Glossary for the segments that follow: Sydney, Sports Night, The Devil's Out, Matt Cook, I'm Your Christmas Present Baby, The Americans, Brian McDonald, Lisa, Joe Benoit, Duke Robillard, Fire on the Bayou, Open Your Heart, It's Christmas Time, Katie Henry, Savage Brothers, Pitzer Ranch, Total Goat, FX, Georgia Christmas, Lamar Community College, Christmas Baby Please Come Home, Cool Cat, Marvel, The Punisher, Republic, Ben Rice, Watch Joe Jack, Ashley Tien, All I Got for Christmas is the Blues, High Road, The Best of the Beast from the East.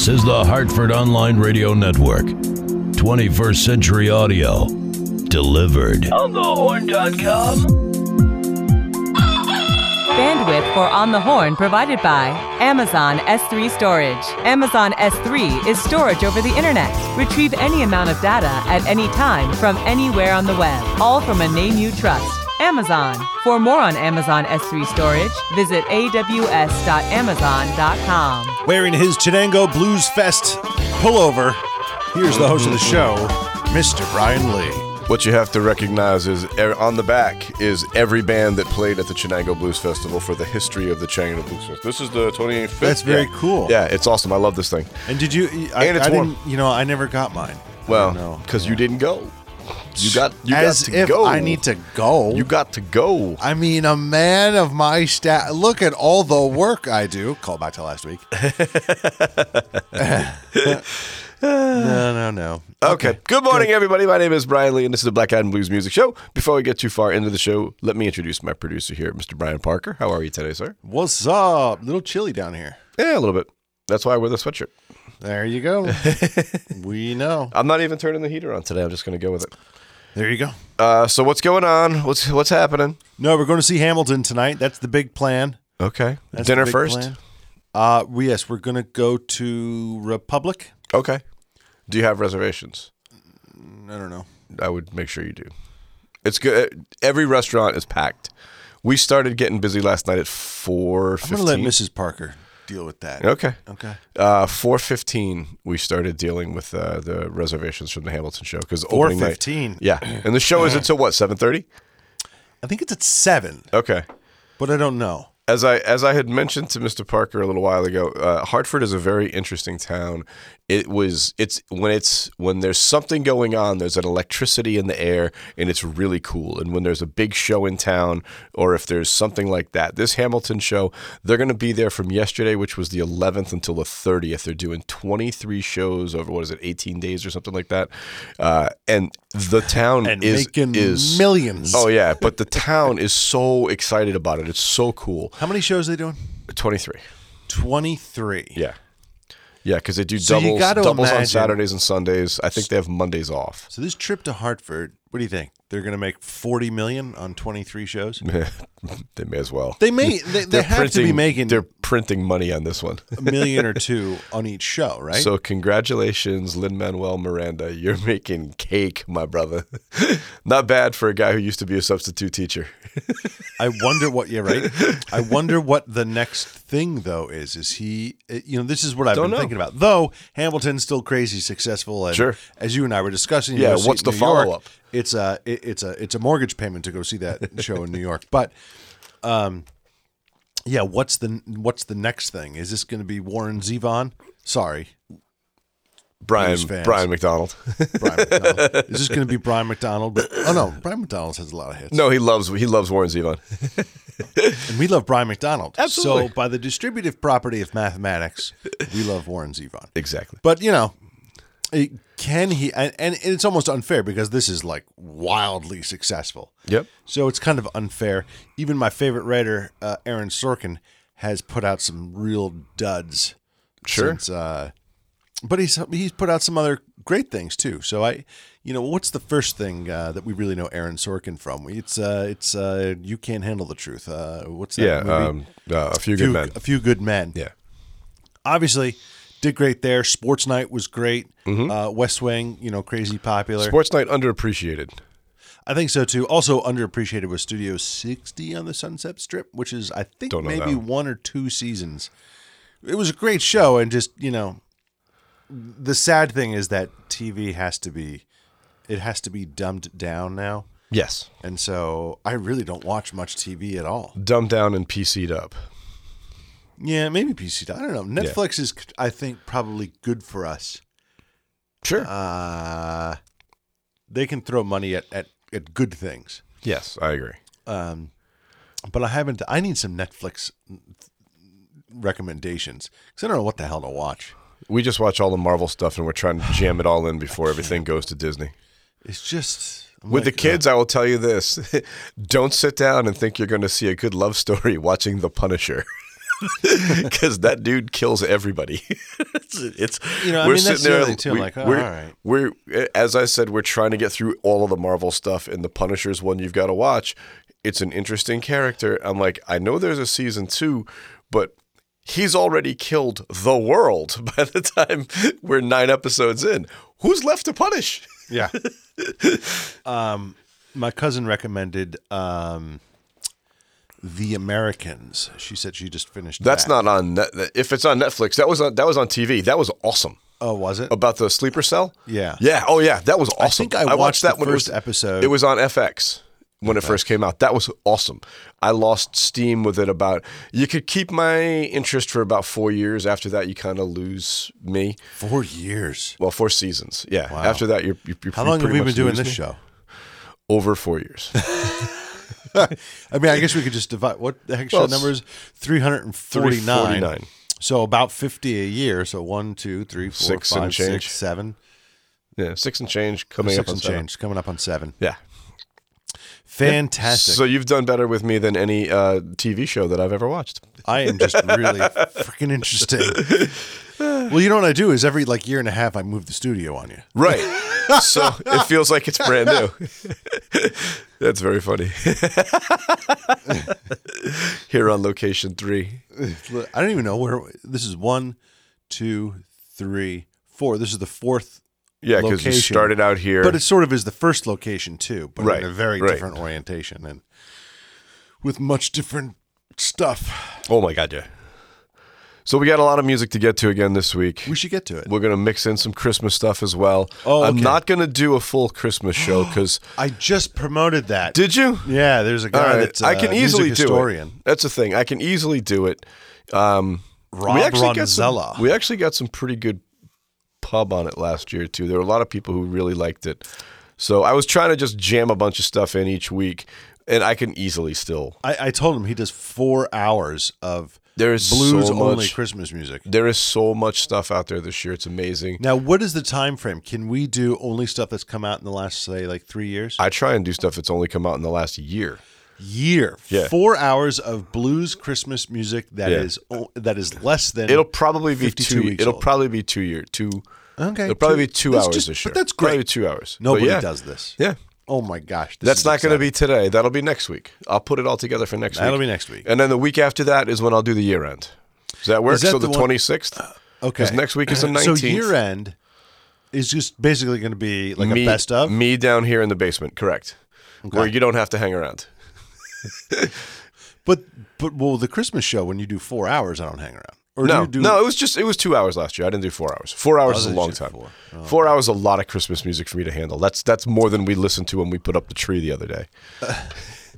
This is the Hartford Online Radio Network. 21st Century Audio. Delivered on thehorn.com. Bandwidth for On the Horn provided by Amazon S3 Storage. Amazon S3 is storage over the internet. Retrieve any amount of data at any time from anywhere on the web, all from a name you trust, Amazon. For more on Amazon S3 storage, visit aws.amazon.com. Wearing his Chenango Blues Fest pullover, here's the host of the show, Mr. Brian Lee. What you have to recognize is, on the back, is every band that played at the Chenango Blues Festival for the history of the Chenango Blues Festival. This is the 28th. That's very cool. Yeah, it's awesome. I love this thing. And did you... I didn't, you know, I never got mine. Well, because you didn't go. You got to go. I need to go. You got to go. I mean, a man of my stat. Look at all the work I do. Call back to last week. No. Okay. Good morning, everybody. My name is Brian Lee, and this is the Black Eyed and Blues Music Show. Before we get too far into the show, let me introduce my producer here, Mr. Brian Parker. How are you today, sir? What's up? A little chilly down here. Yeah, a little bit. That's why I wear the sweatshirt. There you go. We know. I'm not even turning the heater on today. I'm just going to go with it. There you go. So what's going on? What's happening? No, we're going to see Hamilton tonight. That's the big plan. Okay. That's dinner first? Plan. Yes, we're going to go to Republic. Okay. Do you have reservations? I don't know. I would make sure you do. It's good. Every restaurant is packed. We started getting busy last night at 4:15. I'm going to let Mrs. Parker deal with that. Okay. 4:15, we started dealing with the reservations from the Hamilton show. 4:15? Yeah. And the show is until what, 7:30? I think it's at 7. Okay. But I don't know. As I had mentioned to Mr. Parker a little while ago, Hartford is a very interesting town. It's when there's something going on, there's an electricity in the air, and it's really cool. And when there's a big show in town, or if there's something like that, this Hamilton show, they're going to be there from yesterday, which was the 11th until the 30th. They're doing 23 shows over 18 days or something like that. And the town is making millions. Oh yeah, but the town is so excited about it. It's so cool. How many shows are they doing? 23. 23. Yeah. Yeah, because they do doubles on Saturdays and Sundays. I think they have Mondays off. So this trip to Hartford, what do you think? They're going to make $40 million on 23 shows? They may as well. They have to be making... They're printing money on this one. $1 million or $2 million on each show, right? So congratulations, Lin-Manuel Miranda. You're making cake, my brother. Not bad for a guy who used to be a substitute teacher. I wonder what the next thing, though, is. Is he... You know, this is what I've been thinking about. Though, Hamilton's still crazy successful. And sure. As you and I were discussing... Yeah, what's the follow-up? It's a mortgage payment to go see that show in New York. But, what's the next thing? Is this going to be Warren Zevon? Sorry, Brian McDonald. Is this going to be Brian McDonald? Brian McDonald has a lot of hits. No, he loves Warren Zevon, and we love Brian McDonald. Absolutely. So by the distributive property of mathematics, we love Warren Zevon. Exactly. But you know. Can he? And it's almost unfair because this is like wildly successful. Yep. So it's kind of unfair. Even my favorite writer, Aaron Sorkin, has put out some real duds. Sure. But he's put out some other great things too. So what's the first thing that we really know Aaron Sorkin from? It's You Can't Handle the Truth. What's that movie? A Few Good Men. A Few Good Men. Yeah. Obviously. Did great there. Sports Night was great. Mm-hmm. West Wing, crazy popular. Sports Night underappreciated. I think so, too. Also underappreciated was Studio 60 on the Sunset Strip, which is, I think, maybe one or two seasons. It was a great show, and just, the sad thing is that TV has to be dumbed down now. Yes. And so I really don't watch much TV at all. Dumbed down and PC'd up. Yeah, maybe PC. I don't know. Netflix is, I think, probably good for us. Sure. They can throw money at good things. Yes, I agree. But I haven't. I need some Netflix recommendations because I don't know what the hell to watch. We just watch all the Marvel stuff, and we're trying to jam it all in before everything goes to Disney. It's just... With the kids, I will tell you this. Don't sit down and think you're going to see a good love story watching The Punisher. because that dude kills everybody. We're sitting there too. As I said, we're trying to get through all of the Marvel stuff, and the Punisher's one you've got to watch. It's an interesting character. I'm like, I know there's a season 2, but he's already killed the world by the time we're 9 episodes in. Who's left to punish? Yeah. My cousin recommended The Americans. She said she just finished. That's not on. If it's on Netflix, that was on TV. That was awesome. Oh, was it? About the sleeper cell? Yeah. Yeah. Oh, yeah. That was awesome. I think I watched that first episode. It was on FX. When it first came out, that was awesome. I lost steam with it about. You could keep my interest for about 4 years. After that, you kind of lose me. 4 years? Well, 4 seasons. Yeah. Wow. After that, you're how long have we been doing this show? Over 4 years. I mean, I guess we could just divide. What the heck? Well, show number is 349. So about 50 a year. So 1, 2, 3, 4, 5, 6, 7. Yeah, 6 and change coming up on 7. Yeah. Fantastic. So you've done better with me than any TV show that I've ever watched. I am just really freaking interesting. Well, you know what I do is every year and a half I move the studio on you. Right. So it feels like it's brand new. That's very funny. Here on location 3. I don't even know where. This is 1, 2, 3, 4. This is the 4th. Yeah, because you started out here. But it sort of is the first location, too, but in a very different orientation and with much different stuff. Oh, my God, yeah. So we got a lot of music to get to again this week. We should get to it. We're going to mix in some Christmas stuff as well. Oh, okay. I'm not going to do a full Christmas show because... I just promoted that. Did you? Yeah, there's a guy that's a music historian. That's the thing. I can easily do it. Rob Ronzella. We actually got some pretty good... pub on it last year too. There were a lot of people who really liked it, so I was trying to just jam a bunch of stuff in each week, and I can easily still. I told him he does 4 hours of blues only Christmas music. There is so much stuff out there this year; it's amazing. Now, what is the time frame? Can we do only stuff that's come out in the last 3 years? I try and do stuff that's only come out in the last year. Yeah. 4 hours of blues Christmas music that is less than it'll probably be 52 weeks. It'll probably be 2 years. It'll probably be 2 hours this year. But that's great. Probably 2 hours. Nobody does this. Yeah. Oh my gosh. That's not going to be today. That'll be next week. I'll put it all together for next week. That'll be next week. And then the week after that is when I'll do the year end. Does that work? So the 26th? Okay. Because next week is the 19th. So year end is just basically going to be like a best of? Me down here in the basement. Correct. Okay. Where you don't have to hang around. but the Christmas show, when you do 4 hours, I don't hang around. Or no, it was 2 hours last year. I didn't do 4 hours. 4 hours is a long time. 4 hours, a lot of Christmas music for me to handle. That's more than we listened to when we put up the tree the other day.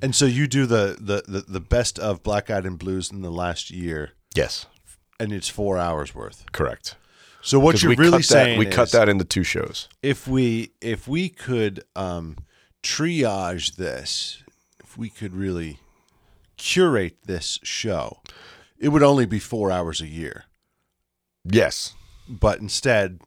And so you do the best of Black Eyed and Blues in the last year. Yes, and it's 4 hours worth. Correct. So what you're really saying is we cut that into 2 shows. If we could triage this. We could really curate this show, it would only be 4 hours a year. Yes. But instead...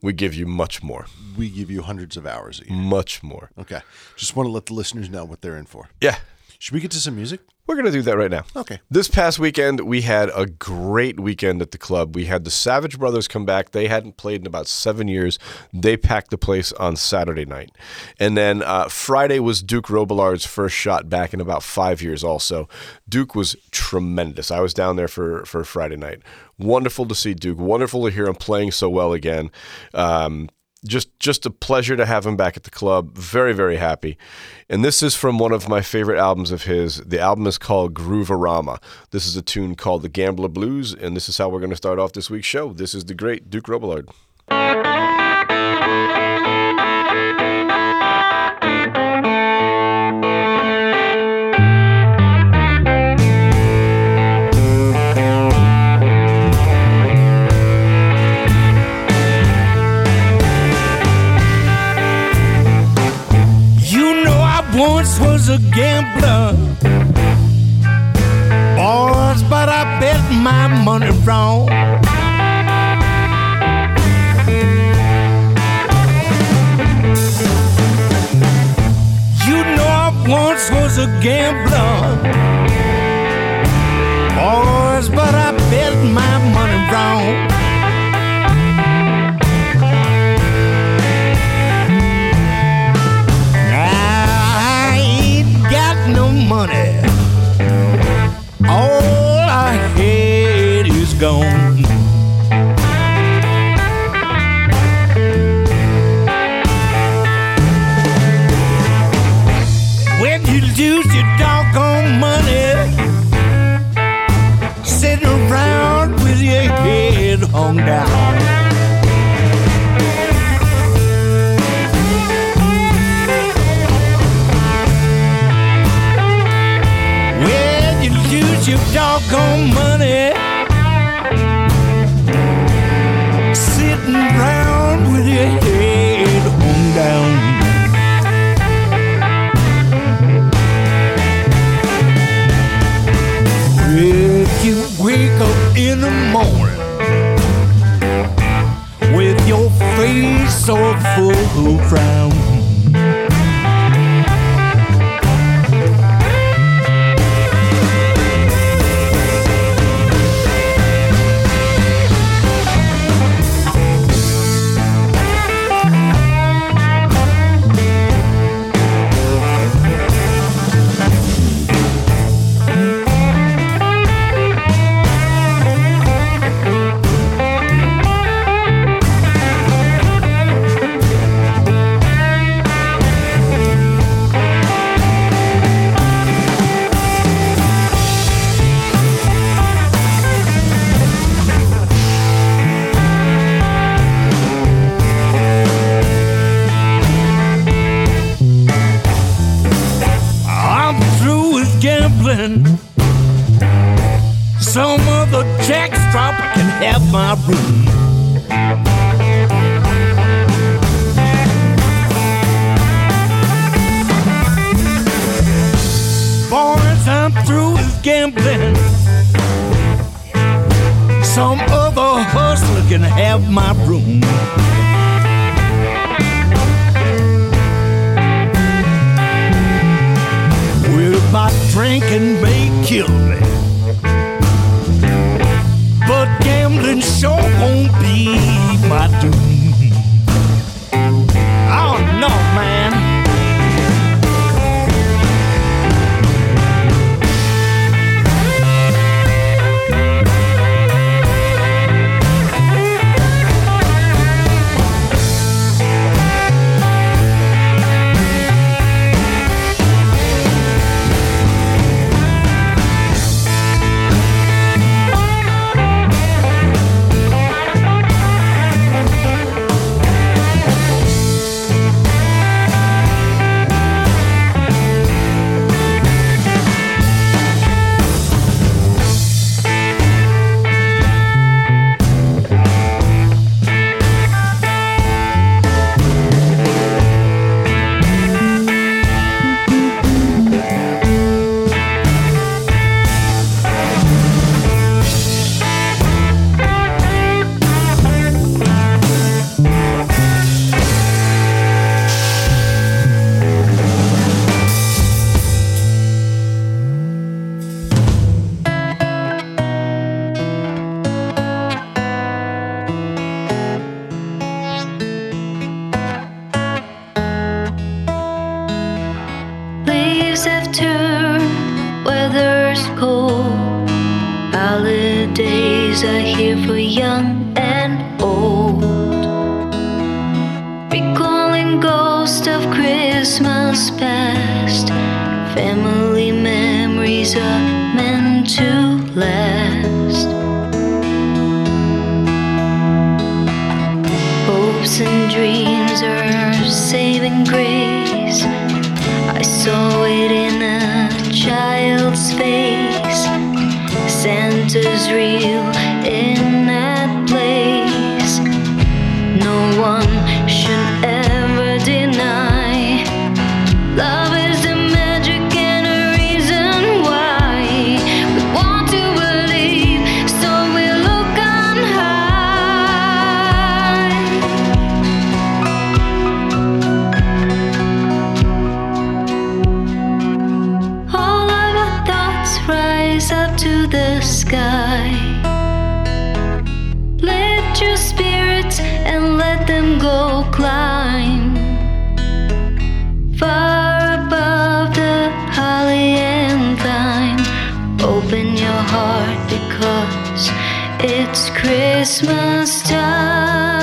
we give you much more. We give you hundreds of hours a year. Much more. Okay. Just want to let the listeners know what they're in for. Yeah. Should we get to some music? We're going to do that right now. Okay. This past weekend, we had a great weekend at the club. We had the Savage Brothers come back. They hadn't played in about 7 years. They packed the place on Saturday night. And then Friday was Duke Robillard's first shot back in about 5 years also. Duke was tremendous. I was down there for Friday night. Wonderful to see Duke. Wonderful to hear him playing so well again. Just a pleasure to have him back at the club. Very, very happy. And this is from one of my favorite albums of his. The album is called Grooverama. This is a tune called The Gambler Blues, and this is how we're going to start off this week's show. This is the great Duke Robillard. Once was a gambler, once, but I bet my money wrong. You know I once was a gambler, once yours, but I bet my money wrong. I ain't got no money, all I had is gone. When you lose your doggone money, sitting around with your head hung down, when you lose your doggone money, sitting around with your head hung down. If you wake up in the morning with your face all full of frown, my room. Boys, I'm through with gambling. Some other hustler can have my room. Well, my drinking may kill me, gambling sure won't be my doom. Oh no, man. Up to the sky. climb far above the holly and vine. Open your heart because it's Christmas time.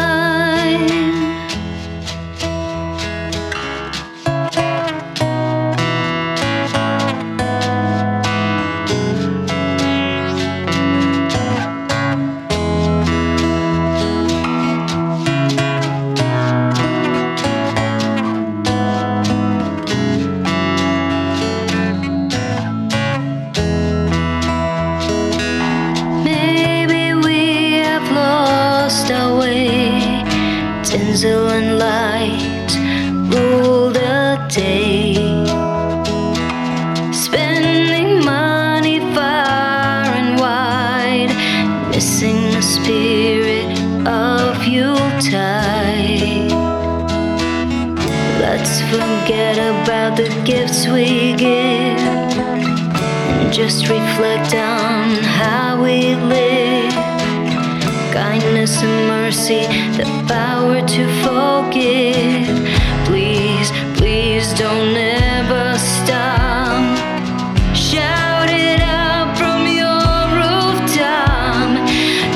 Tinsel and light rule the day, spending money far and wide, missing the spirit of Yuletide. Let's forget about the gifts we give and just reflect on how we live. Kindness and mercy, the power to forgive. Please, please don't ever stop. Shout it out from your rooftop.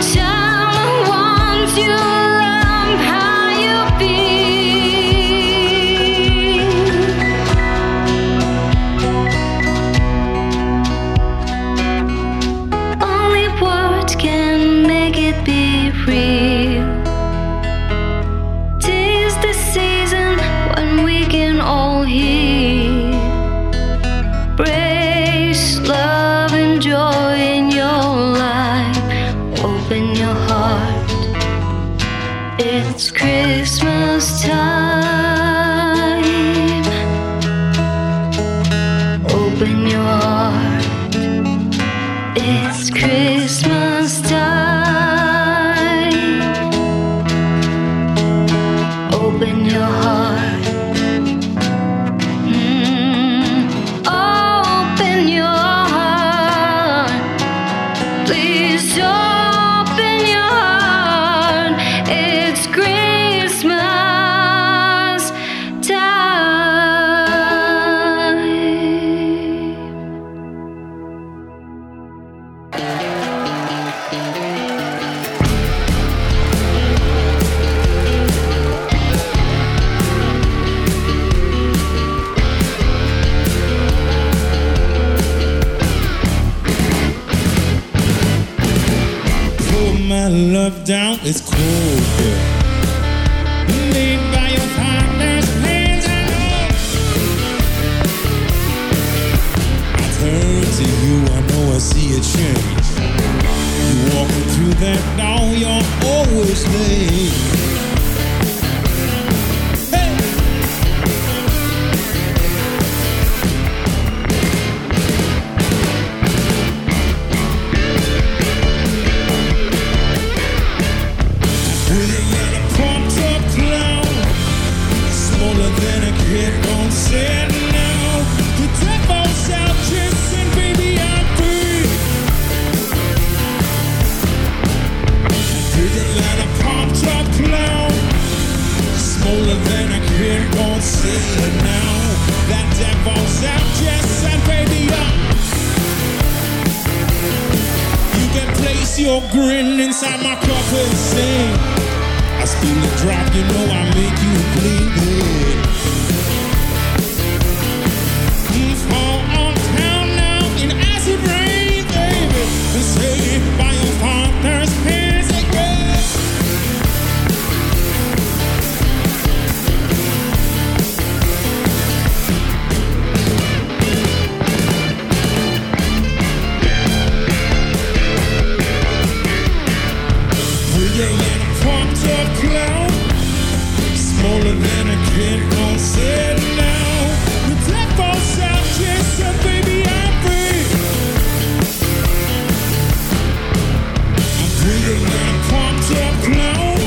Tell me once you love how you feel. Only words can make it be real. Tis the season when we can all hear. Praise, love, and joy in your life. Open your heart. It's Christmas time. Open your heart. It's Christmas time. Love down is cold, yeah. Laid by your partner's hands, I know. I turn to you, I know I see a change. You walking through that door, you're always late. Said now, the devil's out, just and baby I'm free. Bigger than a pop-top clown, smaller than a kid won't see it now. That devil's out, just and baby I'm. You can place your grin inside my cup and sing. I steal a drop, you know I make you bleed it. All on town now in acid rain, baby. And saved by your father's hands again. Bigger than a pop-top clown, smaller than a kid on set now. The devil's out, just a baby I'm free. I'm bigger than a pop-top clown,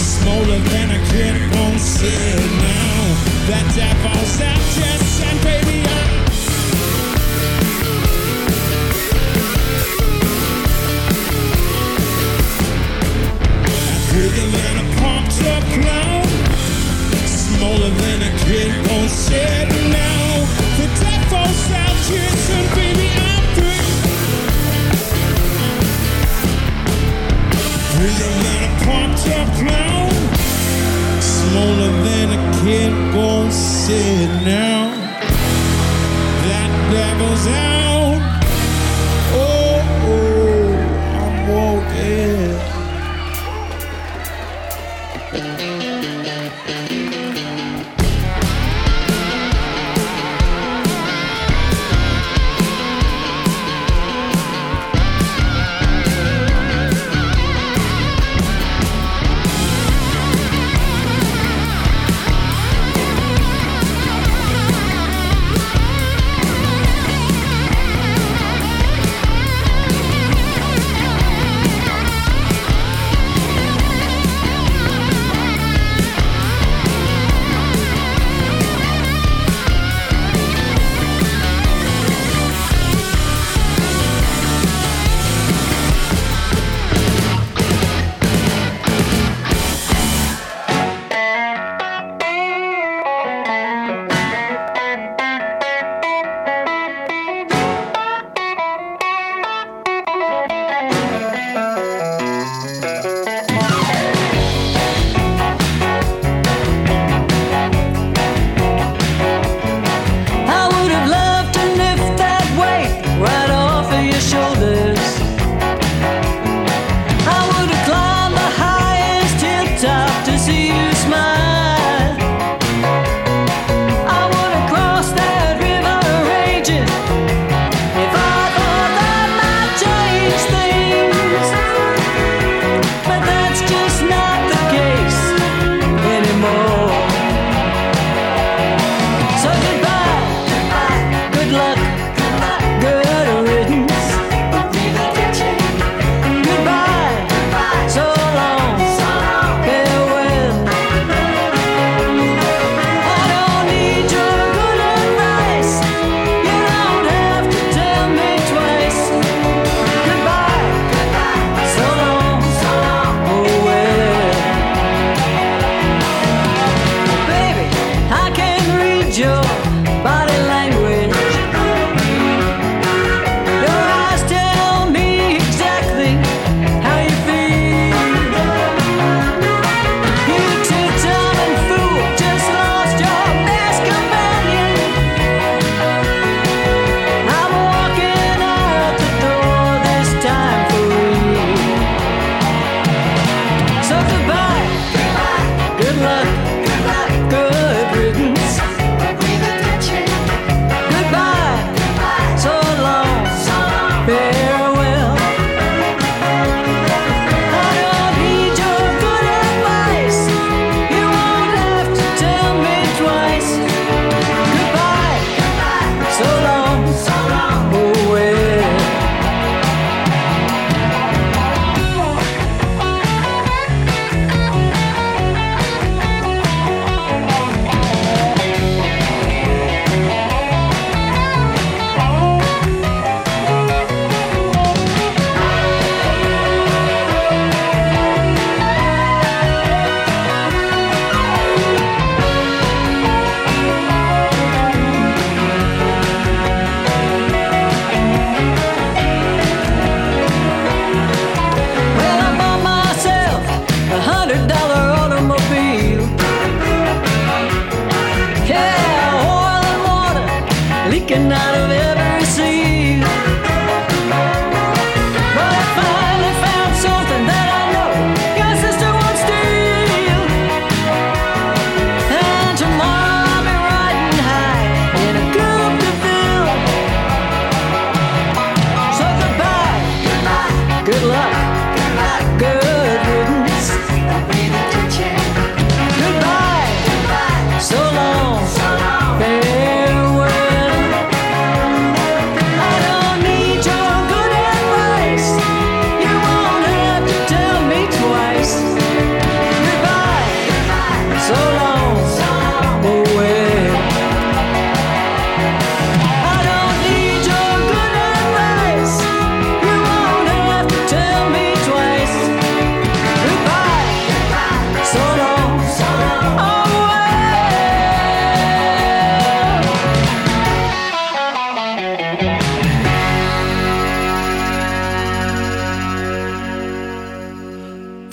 smaller than a kid on sale now. That devil's out, just a baby I'm. I'm bigger than a pop-top clown. smaller than a kid won't sit now. The devil's out, kids, and baby, I'm through. Breathing out a pumped up now. Smaller than a kid won't sit now. That devil's out. Oh, I'm walking.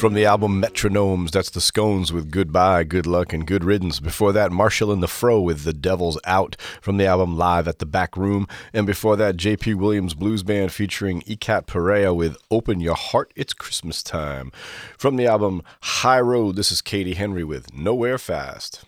from the album Metronomes. That's The Scones with Goodbye, Good Luck, and Good Riddance. Before that, Marshall and the Fro with The Devil's Out from the album Live at the Back Room. And before that, JP Williams Blues Band featuring Ekat Perea with Open Your Heart, It's Christmas Time. From the album High Road, this is Katie Henry with Nowhere Fast.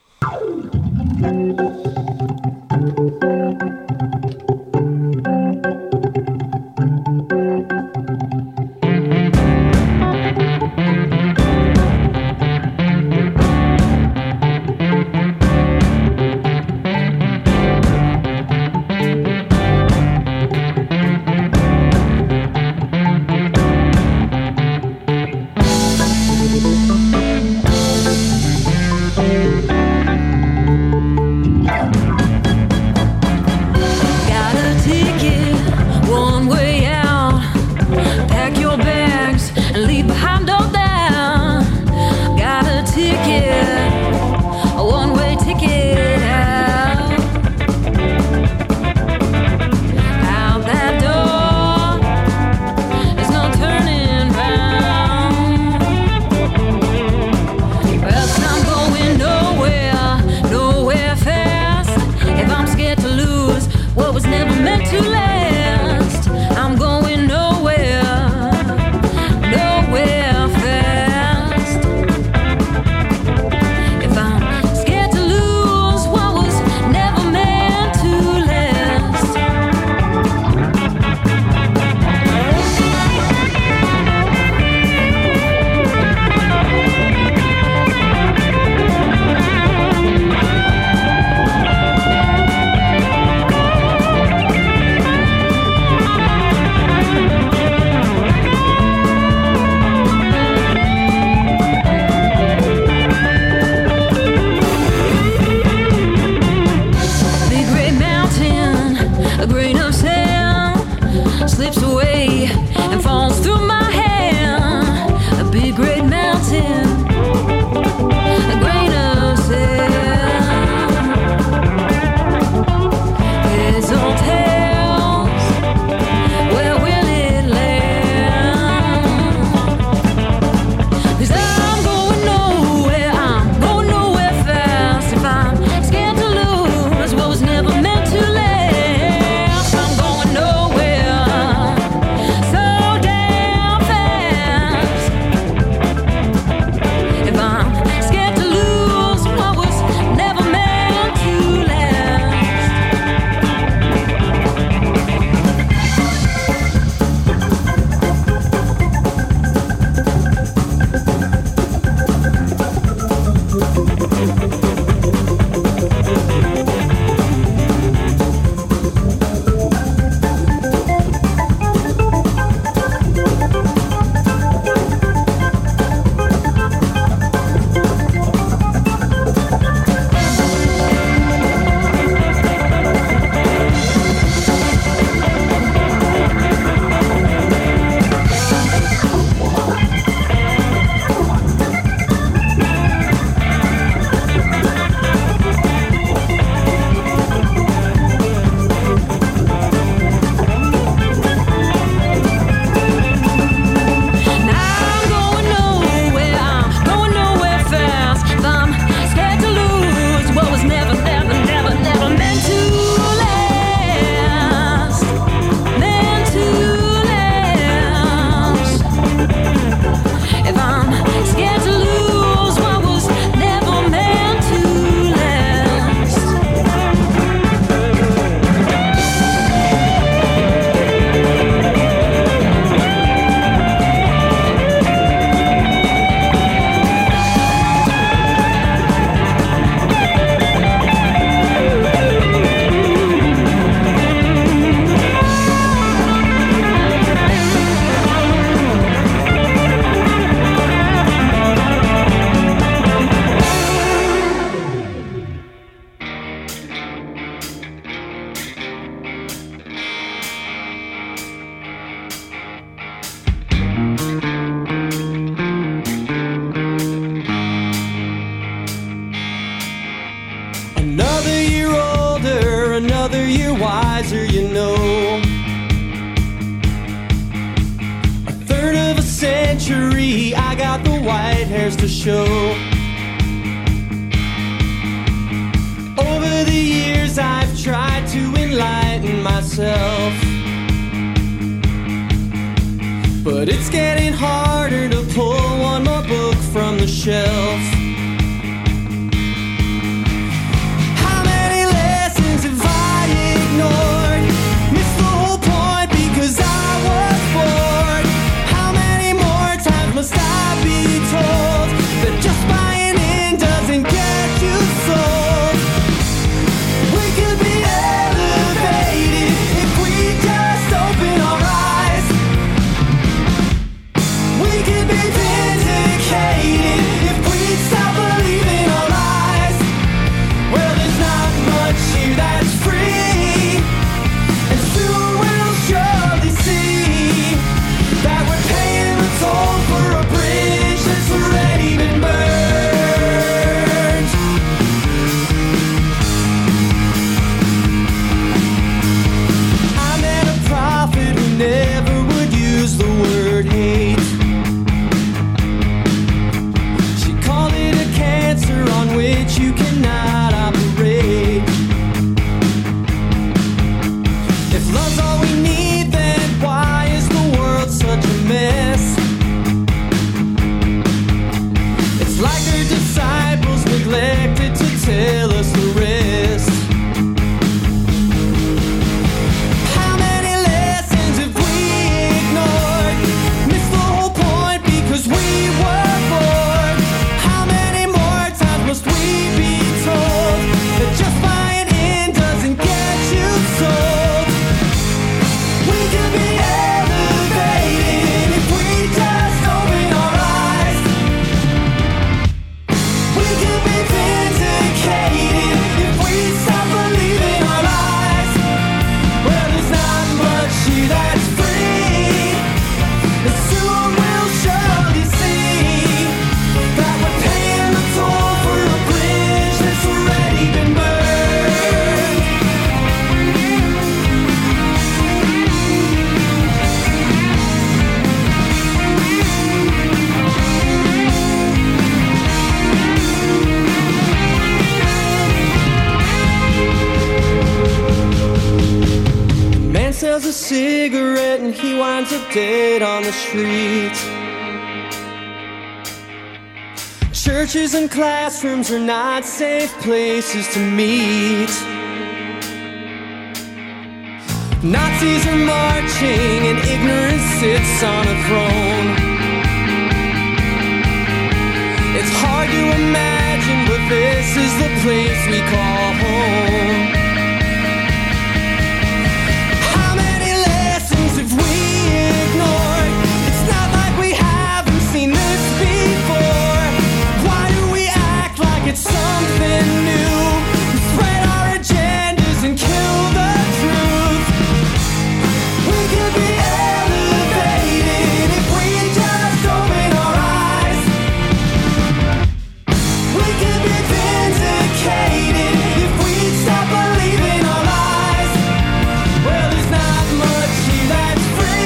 hairs to show. Over the years I've tried to enlighten myself, but it's getting harder to pull one more book from the shelf. How many lessons have I ignored? Missed the whole point because I was bored. How many more times must I be told that just buying in doesn't get you sold? We could be elevated if we just open our eyes. We could be vindicated if we stop believing our lies. Well, there's not much here that's free, and soon we'll surely see that we're paying the toll for a bridge that's already been burned. I met a prophet who never would use the word hate. She called it a cancer on which you cannot operate. If love's all we need, then why is the world such a mess? It's like her disciples neglected to tell us the rest. How many lessons have we ignored? Missed the whole point because we were bored. How many more times must we be told that just buying in doesn't get you sold? We could be elevated if we just open our eyes. We could be vindicated if we stop believing our lies. Well, there's not much here that's free, and soon we'll surely see that we're paying the toll for a bridge that's already been burned. Man sells a cigarette and he winds up dead on the street. Churches and classrooms are not safe places to meet. Nazis are marching and ignorance sits on a throne. It's hard to imagine, but this is the place we call home. How many lessons have we ignored? It's not like we haven't seen this before. Why do we act like it's something new? Spread our agendas and kill the truth. We could be elevated if we just open our eyes. We could be vindicated if we stop believing our lies. Well, there's not much here that's free.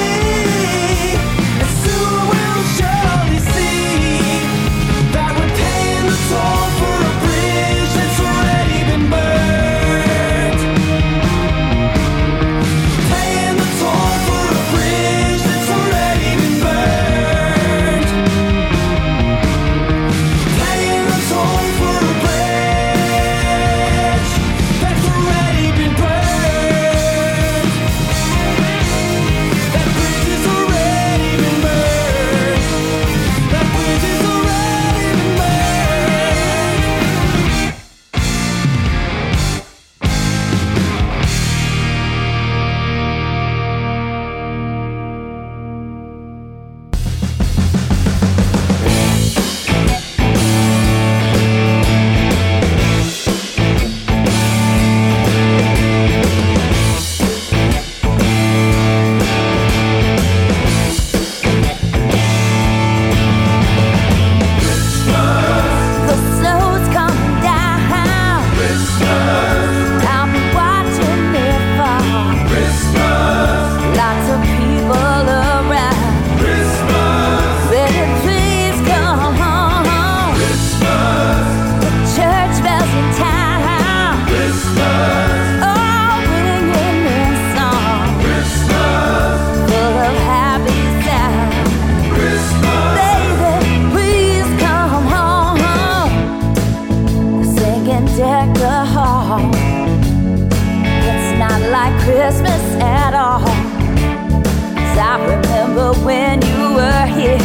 when you were here.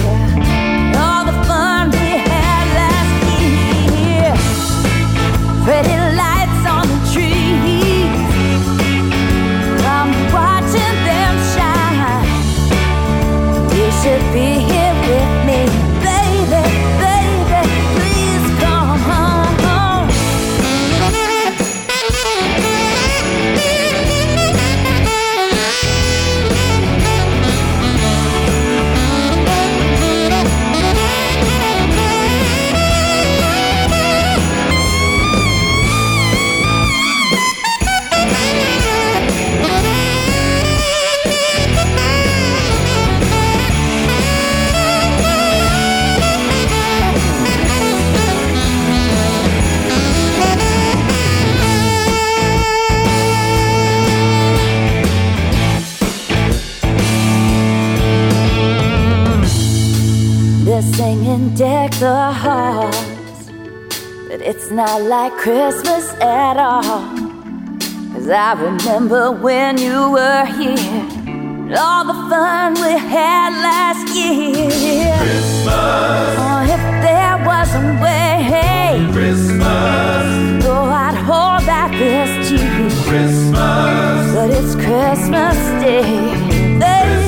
All the fun we had last year. Pretty lights on the trees. I'm watching them shine. You should be here with me, baby, baby. Please come home. Singing deck the halls, but it's not like Christmas at all. 'Cause I remember when you were here, and all the fun we had last year. Christmas. Oh, if there was a way, hey. Christmas. Though I'd hold back this cheek. Christmas. But it's Christmas Day, baby. Christmas.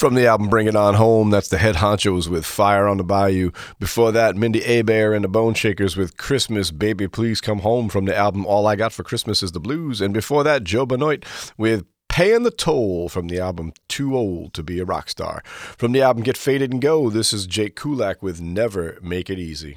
From the album Bring It On Home, that's the Head Honchos with Fire on the Bayou. Before that, Mindy Abear and the Bone Shakers with Christmas, Baby Please Come Home from the album All I Got for Christmas is the Blues. And before that, Joe Benoit with Paying the Toll from the album Too Old to Be a Rock Star. From the album Get Faded and Go, this is Jake Kulak with Never Make It Easy.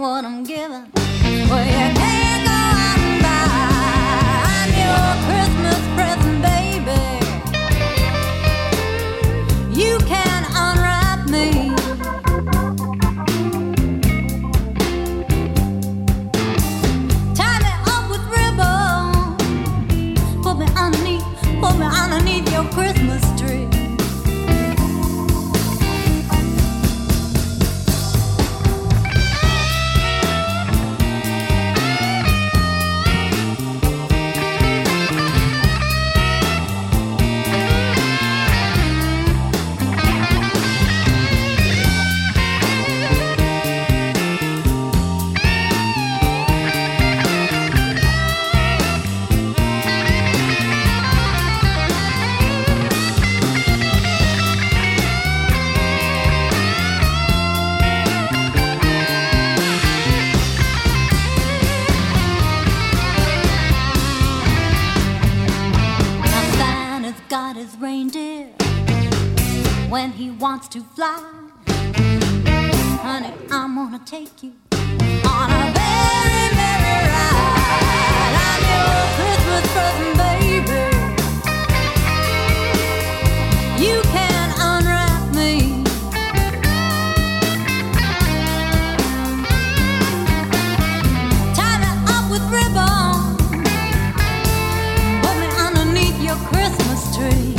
what I'm giving. Well, you can't go out and buy. I'm your Christmas present, baby. You can unwrap me. Tie me up with ribbon. Put me underneath your Christmas tree. When he wants to fly, honey, I'm gonna take you on a very merry ride. I'm your Christmas present, baby. You can unwrap me. Tie me up with ribbon. Put me underneath your Christmas tree.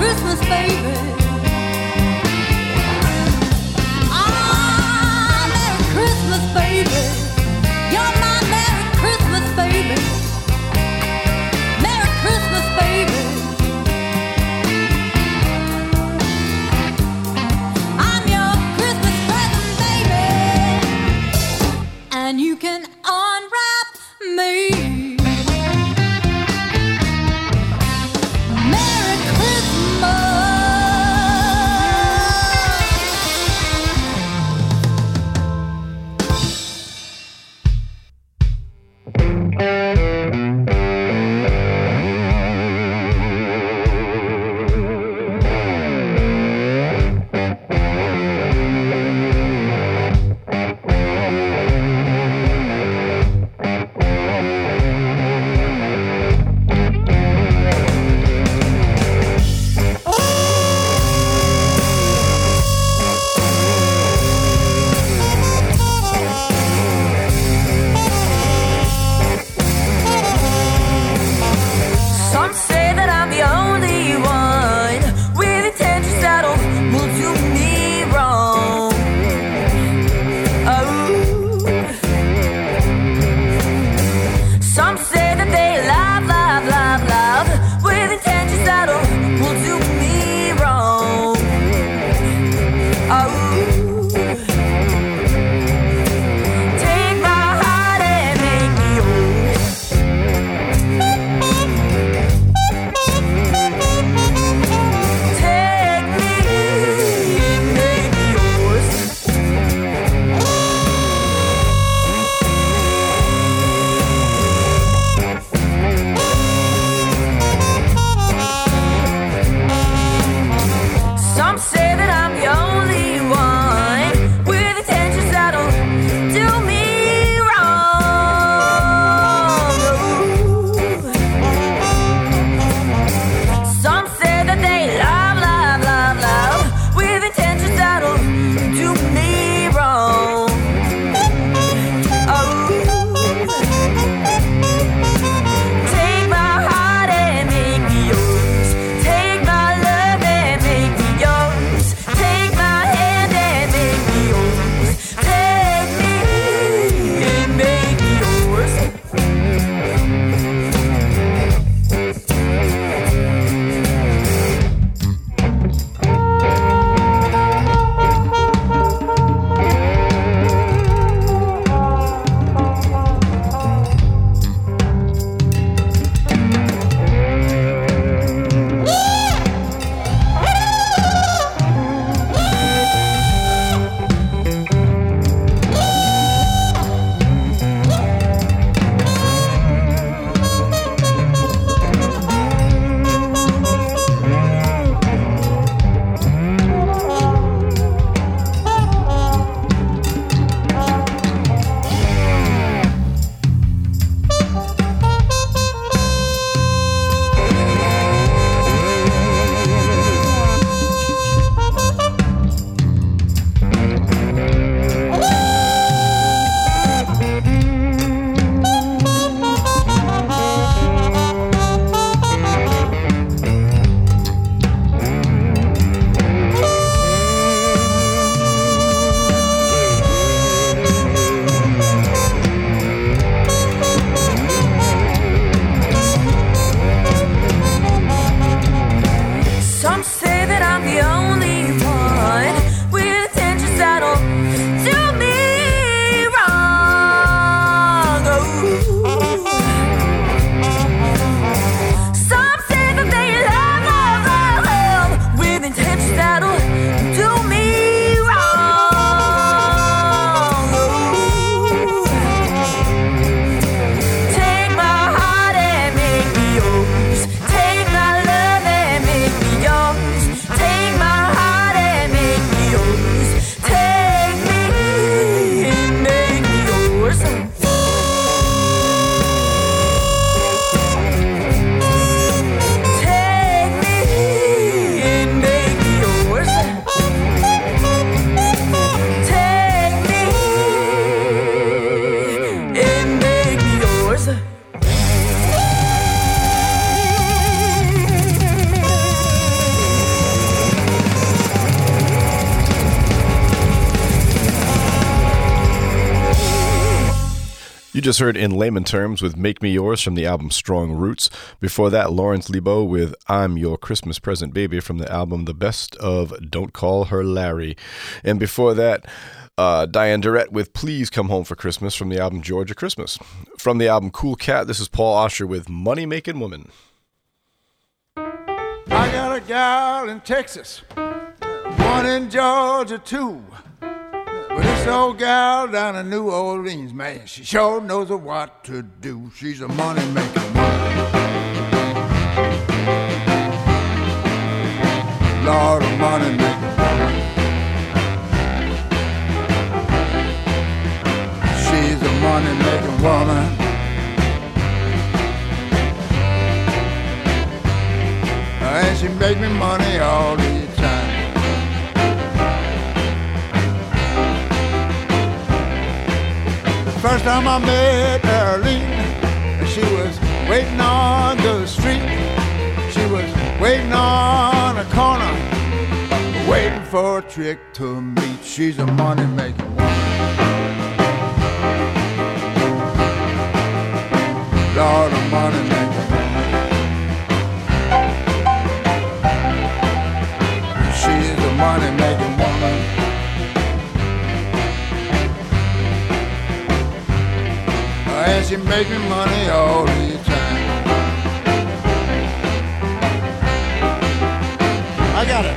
Christmas, baby. Ah, Merry Christmas, baby. You're my Merry Christmas, baby. Merry Christmas, baby. I'm your Christmas present, baby. And you can unwrap me. You just heard In Layman Terms with Make Me Yours from the album Strong Roots. Before that, Lawrence Lebo with I'm Your Christmas Present Baby from the album The Best of Don't Call Her Larry. And before that, Diane Durrett with Please Come Home for Christmas from the album Georgia Christmas. From the album Cool Cat, this is Paul Osher with Money Making Woman. I got a gal in Texas, one in Georgia too. But this old gal down in New Orleans, man, she sure knows what to do. She's a money-making woman. Lord, a money-making woman. She's a money-making woman. And she make me money all the time. First time I met Arlene, she was waiting on the street. She was waiting on a corner, waiting for a trick to meet. She's a money-making woman. Lord, a money-making woman. She's a money-making woman. And she make me money all the time. I got it.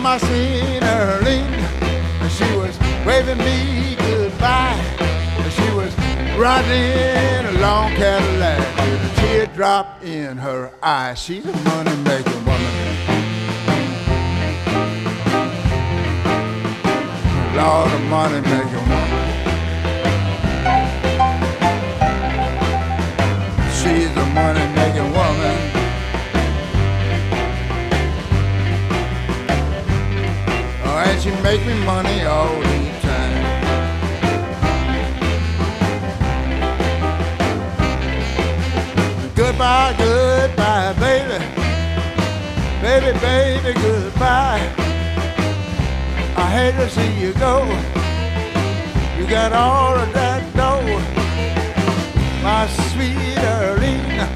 I seen her lean, and she was waving me goodbye. And she was riding a long Cadillac with a teardrop in her eye. She's a money-making woman. Lord, a money-making woman. She's a money-making woman. And she make me money all the time. Goodbye, goodbye, baby. Baby, baby, goodbye. I hate to see you go. You got all of that dough. My sweet Arlene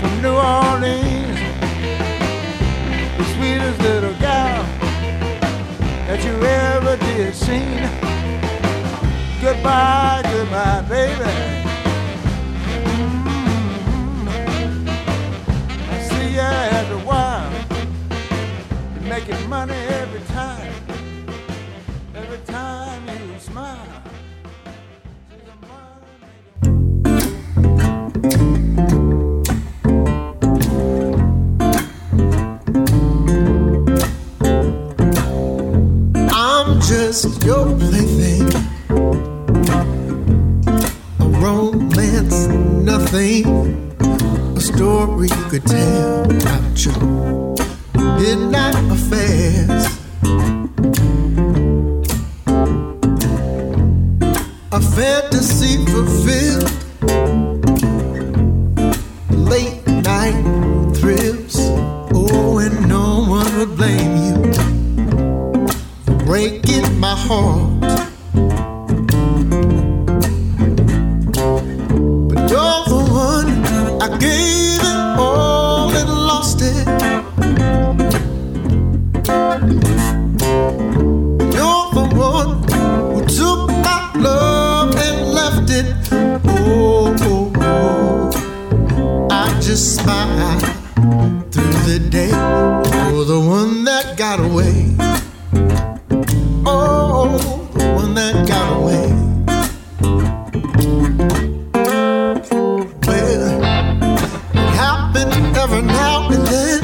from New Orleans, the sweetest little gal that you ever did seen. Goodbye. goodbye, goodbye, baby. I see you every while. You're making money every time. Every time you smile. I'm just your plaything, a romance, nothing, a story you could tell about your midnight affairs. A fantasy fulfilled, late night thrills, oh, and no one would blame you for breaking my heart. But you're the one I gave it all and lost it. You're the one who took my love and left it. Oh, oh, oh. I just smiled through the day. Oh, the one that got away. Oh, the one that got away. Well, it happened every now and then.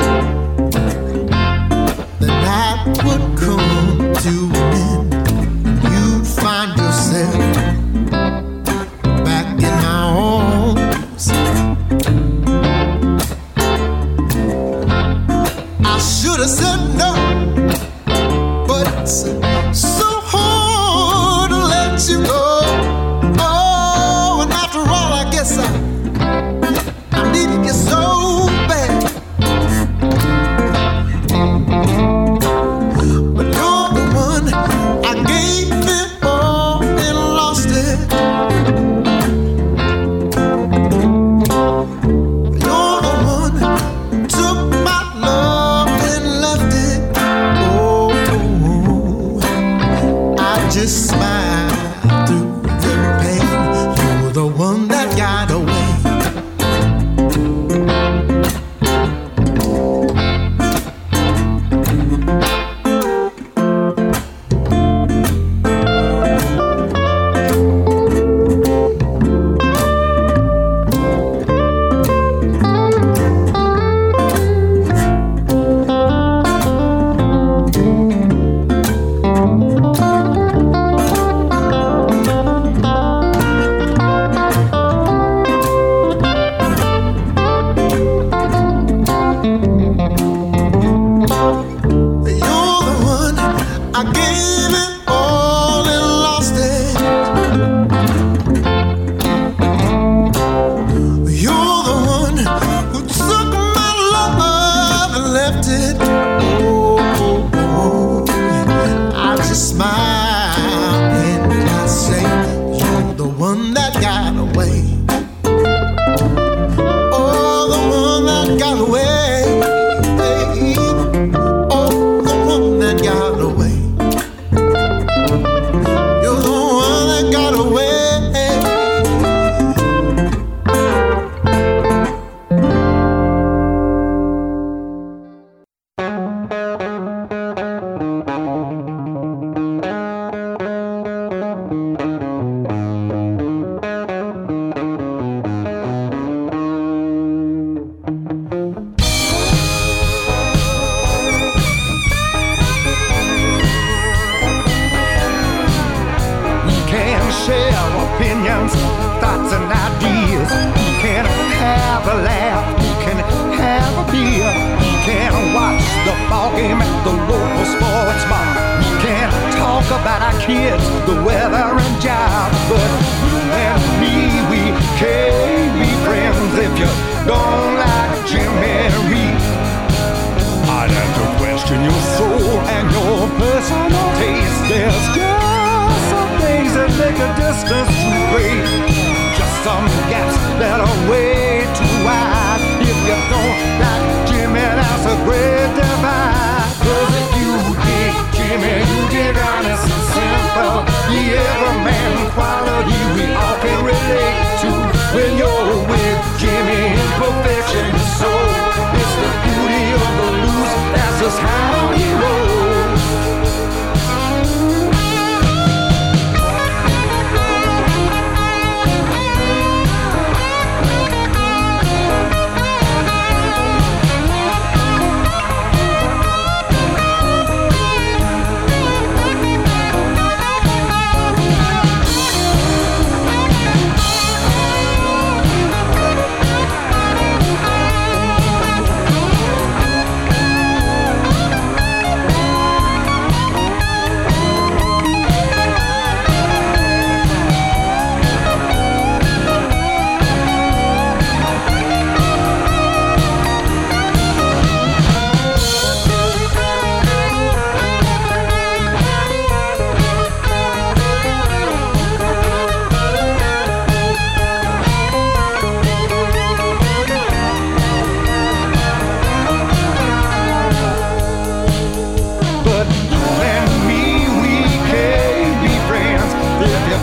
The night would come to an end. You'd find yourself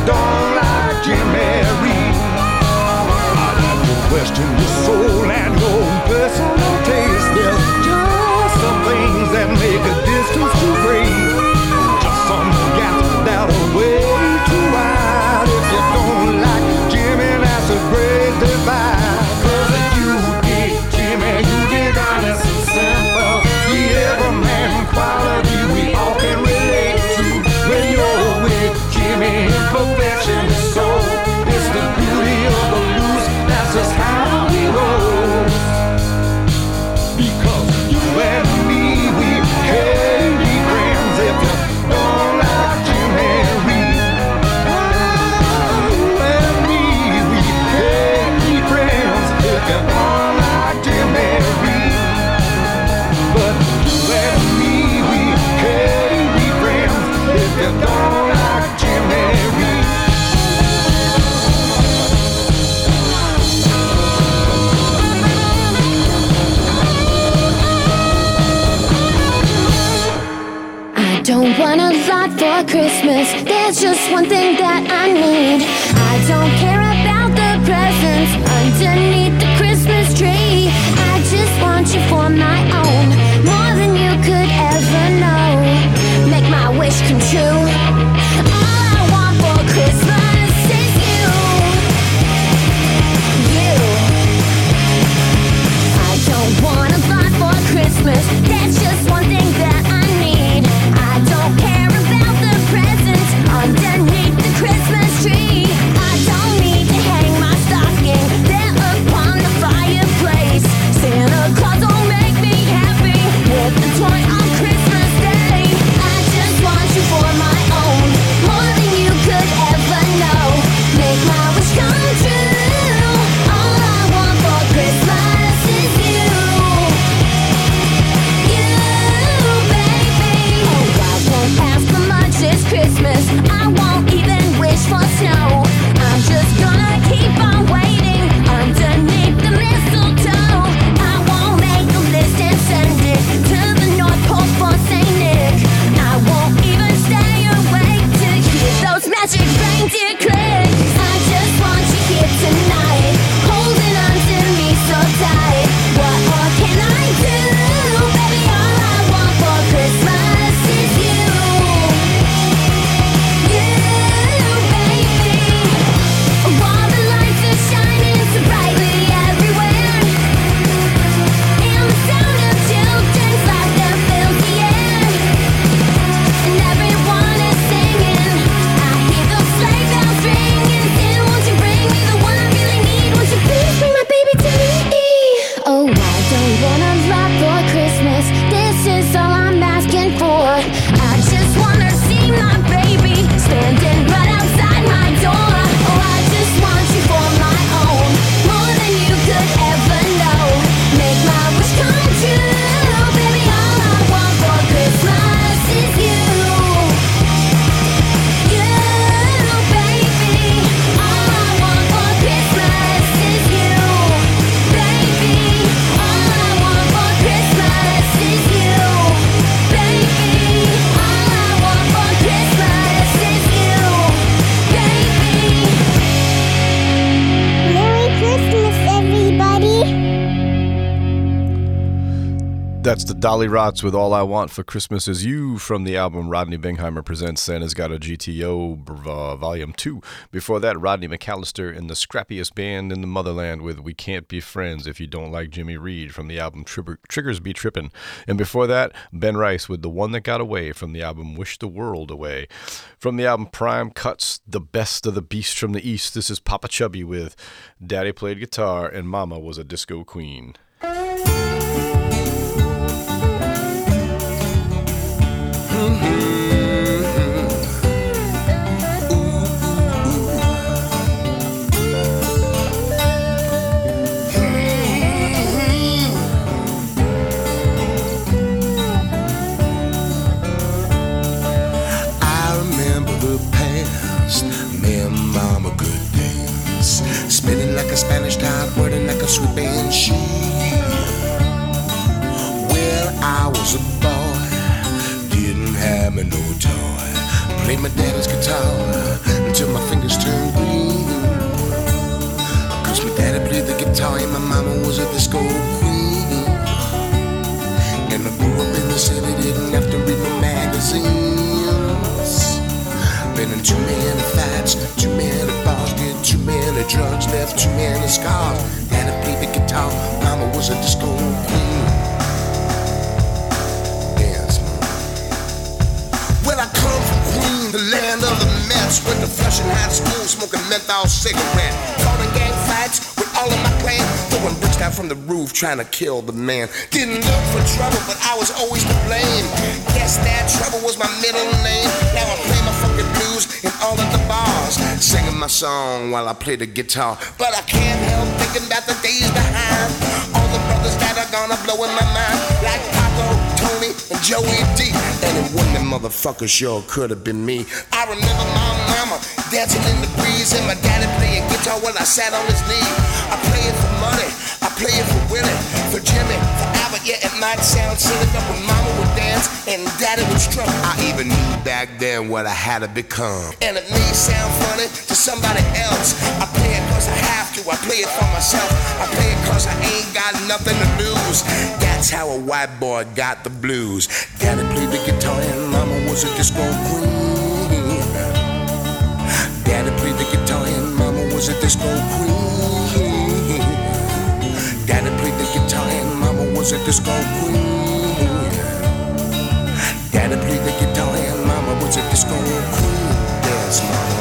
don't like Jimmy Reed. I like to question your soul and your personal taste. There's just some things that make a distance too great, just some gaps that are way too wide. If you don't like Jimmy, that's a great divide. 'Cause if you did Jimmy, you did honest and simple. The everyman quality we all can relate to. When you're with Jimmy, imperfection is so. It's the beauty of the blues. That's just how we roll. Because you and me, we can be friends. If you don't like Jimmy Reed, you and me, we can be friends. If you don't like Jimmy Reed, but you and me, we can be friends. If you don't like Jimmy Reed. Don't want a lot for Christmas. There's just one thing that I need. I don't care about the presents underneath the Christmas tree. I just want you for my own, more than you could ever know. Make my wish come true. All I want for Christmas is you. You. I don't want a lot for Christmas. There's just one thing that I need. I don't care about the presents underneath the Christmas tree. I don't need to hang my stocking there upon the fireplace. Santa Claus don't make me happy with the toy on Christmas Day. I just want you for my own, more than you could ever know. Make my wish come true. All I want for Christmas is you. You, baby. Ask for much this Christmas. I won't even wish for snow. I'm just gonna keep on waiting underneath the mistletoe. I won't make a list and send it to the North Pole for St. Nick. I won't even stay awake to hear those magic reindeer clicks. I just want you here tonight, holding on to me so tight. What more can I do? Baby, all I want for Christmas is you. That's the Dolly Rots with All I Want for Christmas Is You from the album Rodney Bingheimer Presents Santa's Got a GTO, Volume 2. Before that, Rodney McAllister and the Scrappiest Band in the Motherland with We Can't Be Friends If You Don't Like Jimmy Reed from the album Triggers Be Trippin'. And before that, Ben Rice with The One That Got Away from the album Wish the World Away. From the album Prime Cuts, The Best of the Beast from the East, this is Papa Chubby with Daddy Played Guitar and Mama Was a Disco Queen. Like a Spanish tart, wording like a sweet banshee. Well, I was a boy, didn't have no toy. Played my daddy's guitar, until my fingers turned green. Cause my daddy played the guitar and my mama was a disco queen. And I grew up in the city, didn't have to read no magazines. Been in too many fights, too many bars, did too many drugs, left too many scars. Daddy played the guitar, mama was a disco queen. The land of the mess, went to Flushing High School, smoking menthol cigarette. Caught in gang fights with all of my clan, throwing bricks down from the roof, trying to kill the man. Didn't look for trouble, but I was always to blame. Guess that trouble was my middle name. Now I play my fucking blues in all of the bars, singing my song while I play the guitar. But I can't help thinking about the days behind. All the brothers that are gonna blow in my mind, like Paco, Tony, and Joey D. And it wasn't them motherfuckers, sure could have been me. I remember my mama dancing in the breeze and my daddy playing guitar while I sat on his knee. I play it for money, I play it for Willie, for Jimmy, for Albert. Yeah, it might sound silly, but when mama would dance and daddy would strum, I even knew back then what I had to become. And it may sound funny to somebody else. I play it cause I have to, I play it for myself. I play it cause I ain't got nothing to lose. That's how a white boy got the blues. Daddy played the guitar and mama was a disco queen. Daddy played the guitar and mama was a disco queen. Daddy played the guitar and mama was a disco queen. Daddy played the guitar and mama was a disco queen. Dance, mama.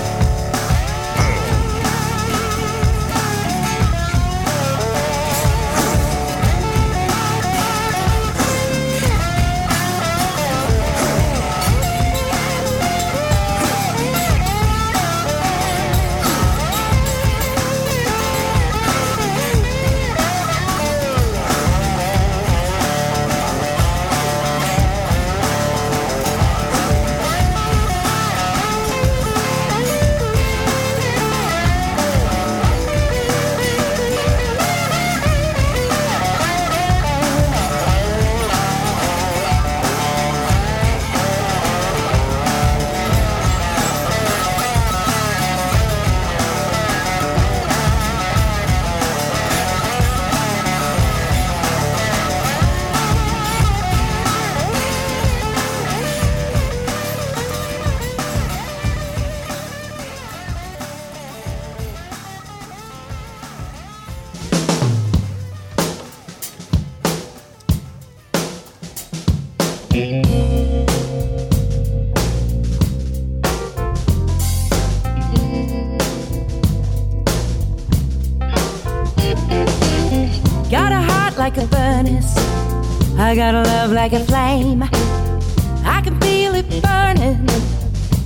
I got a love like a flame. I can feel it burning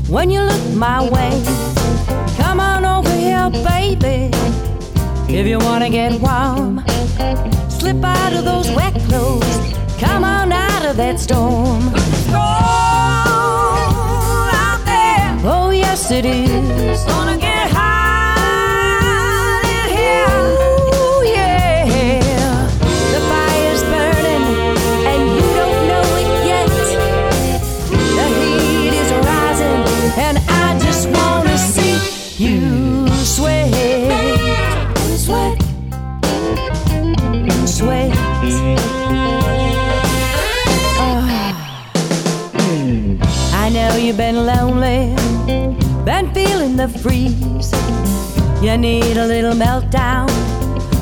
when you look my way. Come on over here, baby, if you wanna get warm. Slip out of those wet clothes. Come on out of that storm. Cold out there. Oh yes it is. Gonna get hot in here. You sweat, sweat, sweat. I know you've been lonely, been feeling the freeze. You need a little meltdown,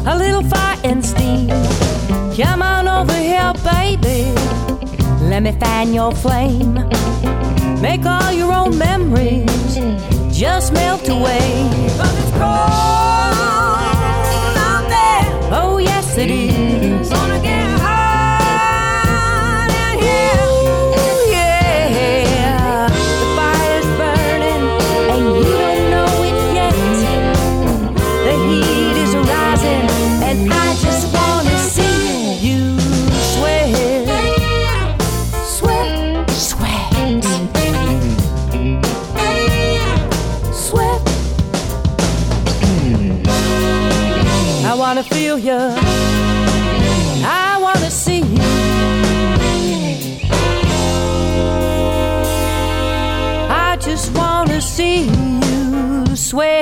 a little fire and steam. Come on over here, baby, let me fan your flame. Make all your own memories just melt away. But it's cold out there. Oh yes it is. Gonna get hot out here. Ooh, yeah. The fire's burning and you don't know it yet. The heat is rising and I just wanna see you sweat. Sweat, sweat. I wanna feel you, I wanna see you, I just wanna see you. swear.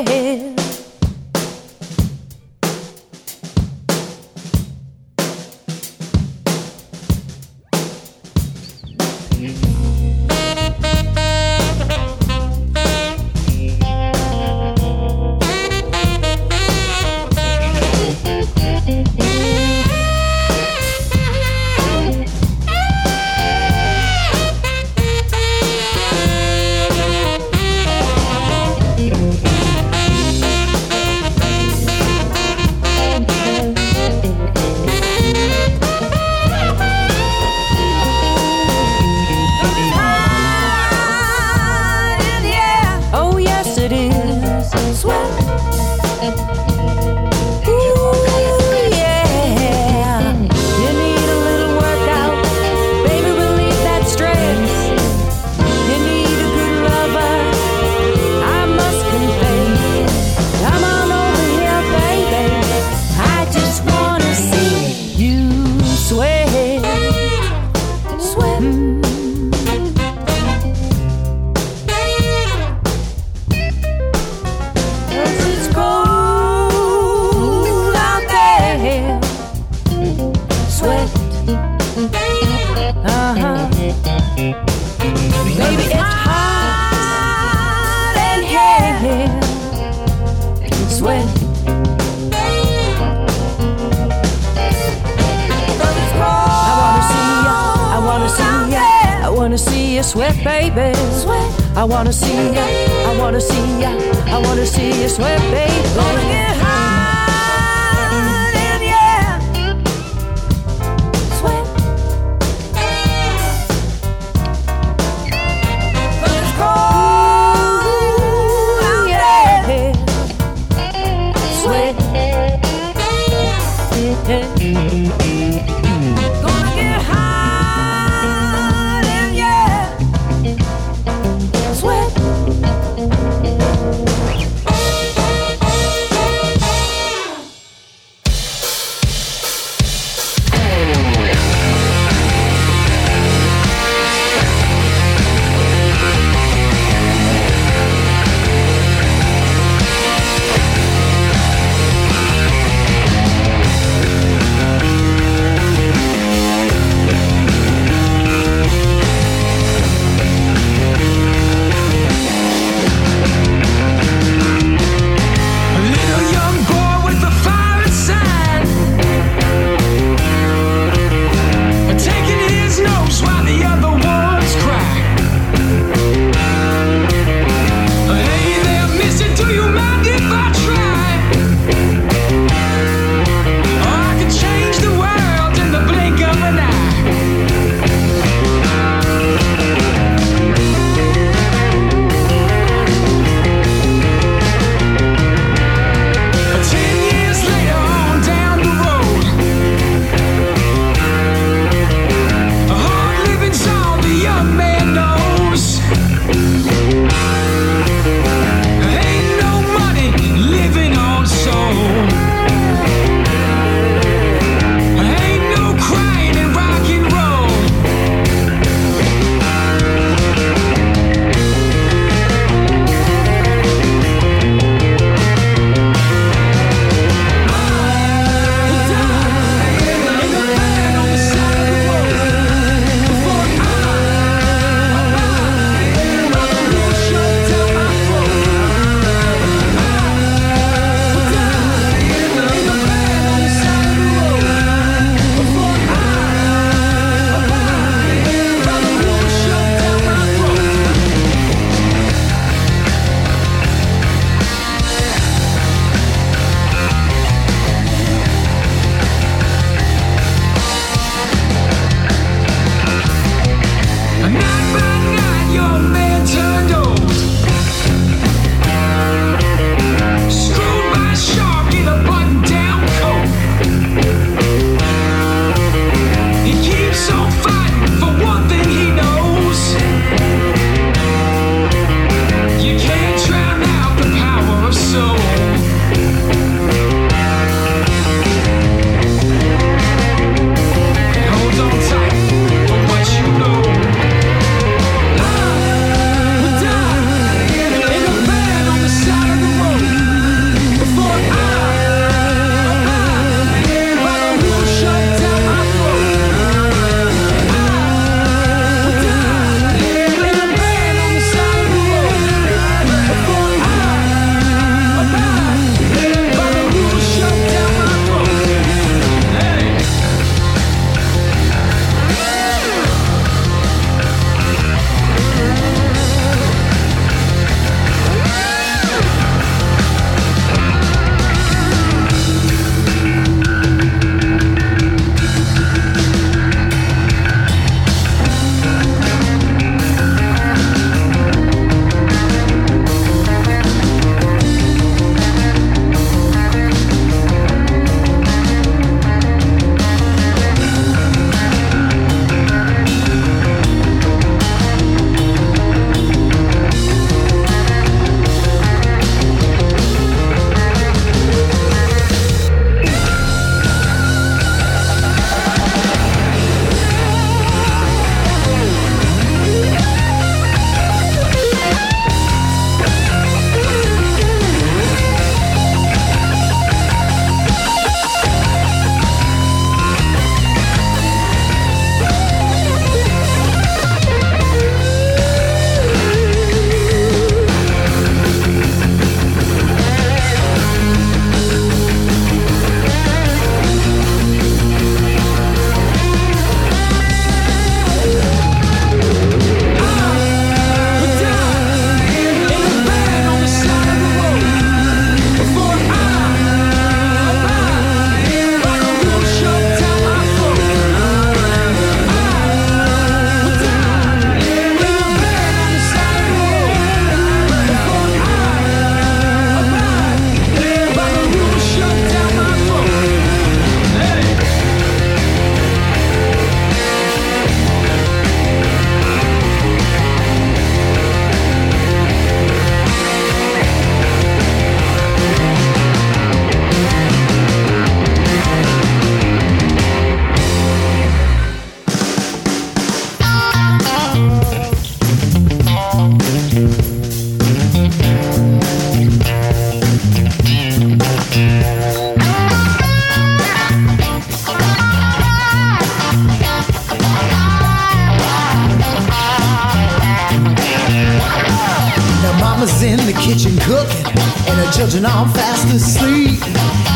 judging I'm fast asleep.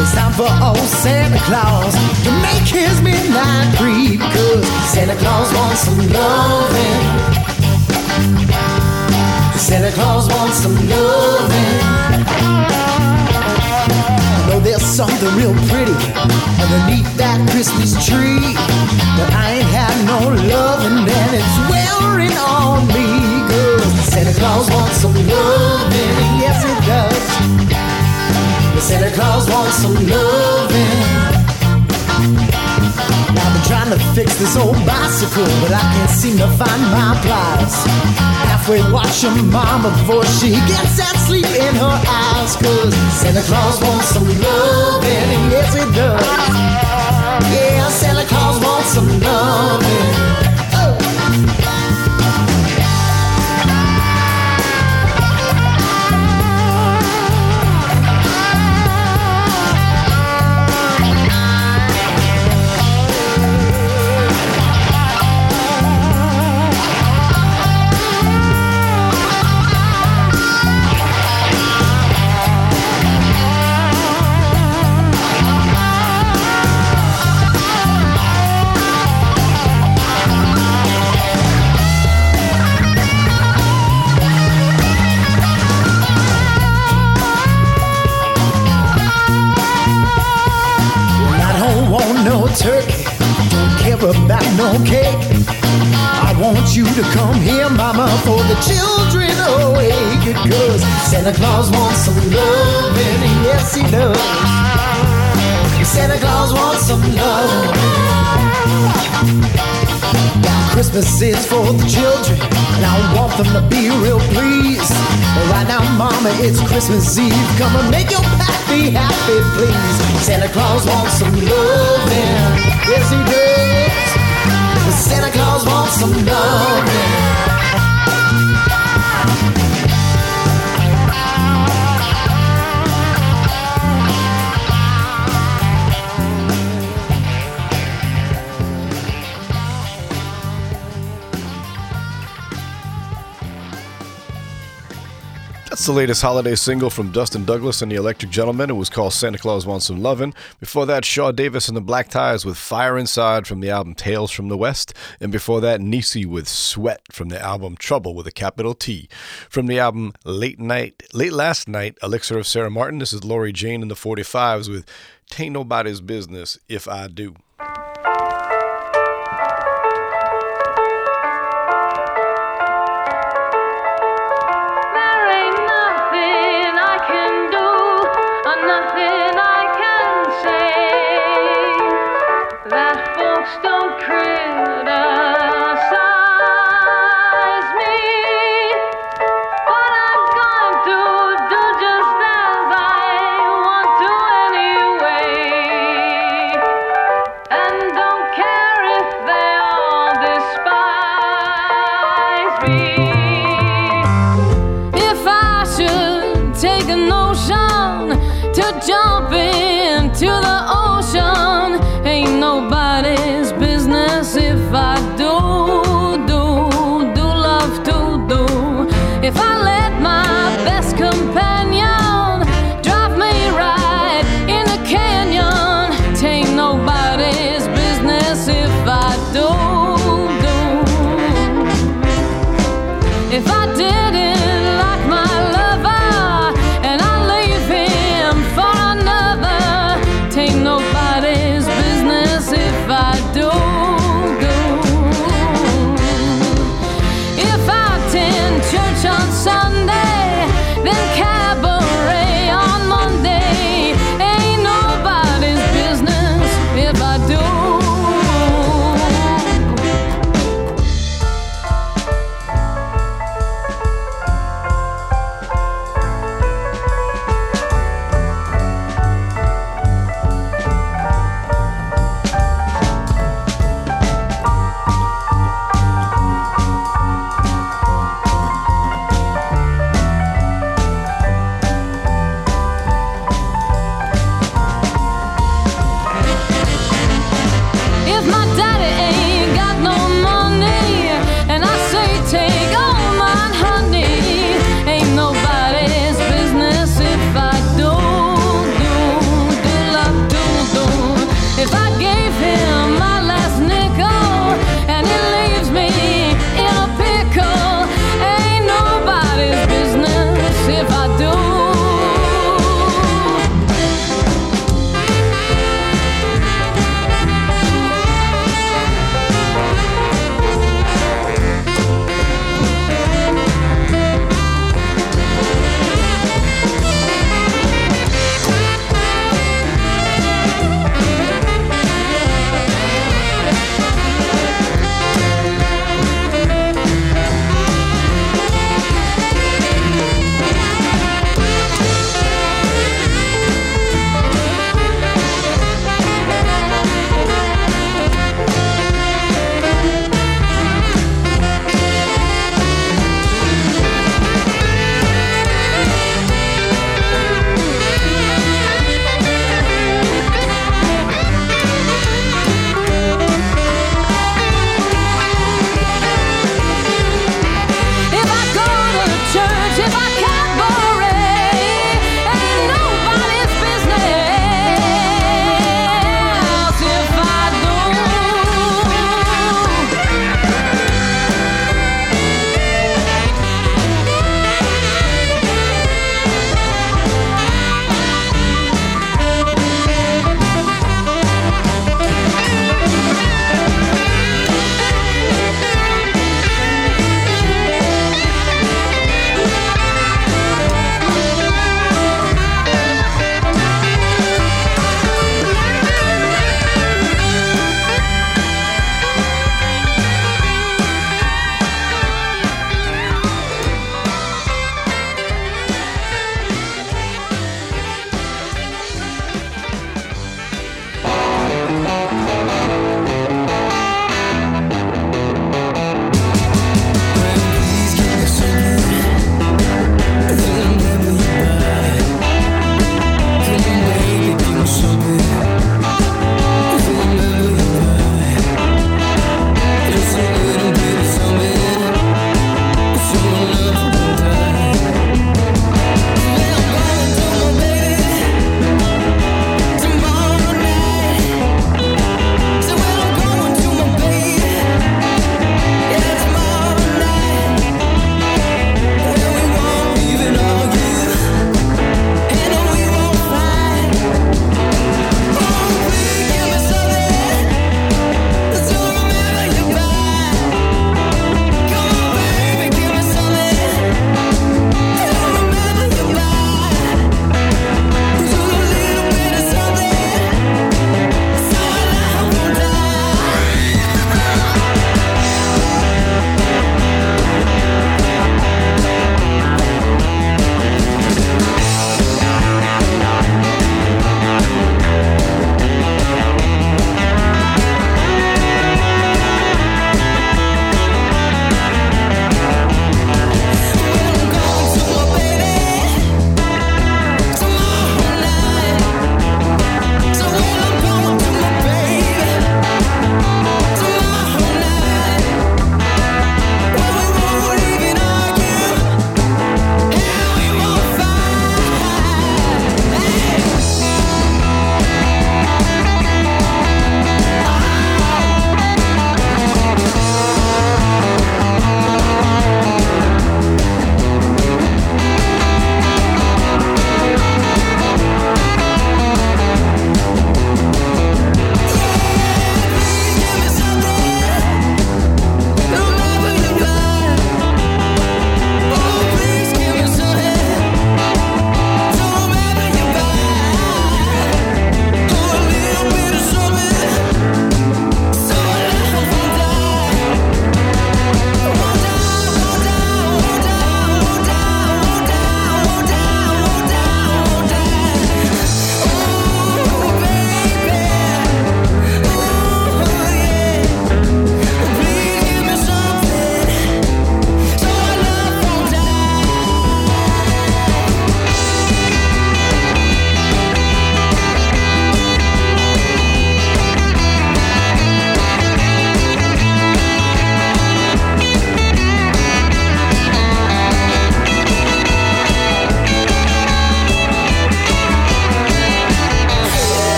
It's time for old Santa Claus to make his midnight creep. 'Cause Santa Claus wants some loving. Santa Claus wants some loving. I know there's something real pretty underneath that Christmas tree, but I ain't had no loving and it's wearing on me. Santa Claus wants some loving, yes it does. Santa Claus wants some loving. I've been trying to fix this old bicycle, but I can't seem to find my pliers. Halfway watch your mom before she gets that sleep in her eyes. 'Cause Santa Claus wants some loving, yes it does. Yeah, Santa Claus wants some loving. Turkey, don't care about no cake. I want you to come here, mama, for the children awake. 'Cause Santa Claus wants some loving, yes he does. Santa Claus wants some love. Now Christmas is for the children, and I want them to be real pleased. But right now, mama, it's Christmas Eve. Come and make your pack. Be happy, please. Santa Claus wants some loving. Yes, he does. Santa Claus wants some loving. The latest holiday single from Dustin Douglas and the Electric Gentlemen. It was called Santa Claus Wants Some Lovin'. Before that, Shaw Davis and the Black Ties with Fire Inside from the album Tales from the West. And before that, Niecy with Sweat from the album Trouble with a capital T. From the album Late Last Night, Elixir of Sarah Martin. This is Lori Jane and the 45s with Tain't Nobody's Business If I Do. Didn't like my lover, and I leave him for another.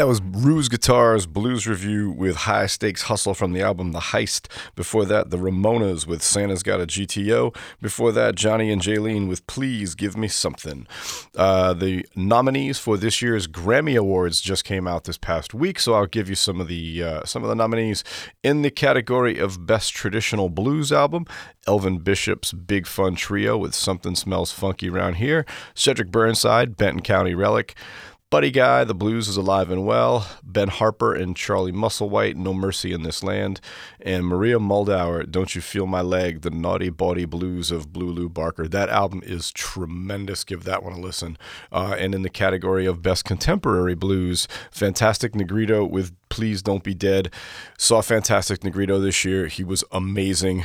That was Ruse Guitars Blues Review with High Stakes Hustle from the album The Heist. Before that, the Ramonas with Santa's Got a GTO. Before that, Johnny and Jaylene with Please Give Me Something. The nominees for this year's Grammy Awards just came out this past week, so I'll give you some of the nominees. In the category of Best Traditional Blues Album, Elvin Bishop's Big Fun Trio with Something Smells Funky Round Here. Cedric Burnside, Benton County Relic. Buddy Guy, The Blues is Alive and Well. Ben Harper and Charlie Musselwhite, No Mercy in This Land. And Maria Muldaur, Don't You Feel My Leg, The Naughty Bawdy Blues of Blue Lou Barker. That album is tremendous. Give that one a listen. And in the category of Best Contemporary Blues, Fantastic Negrito with Please Don't Be Dead. Saw Fantastic Negrito this year. He was amazing.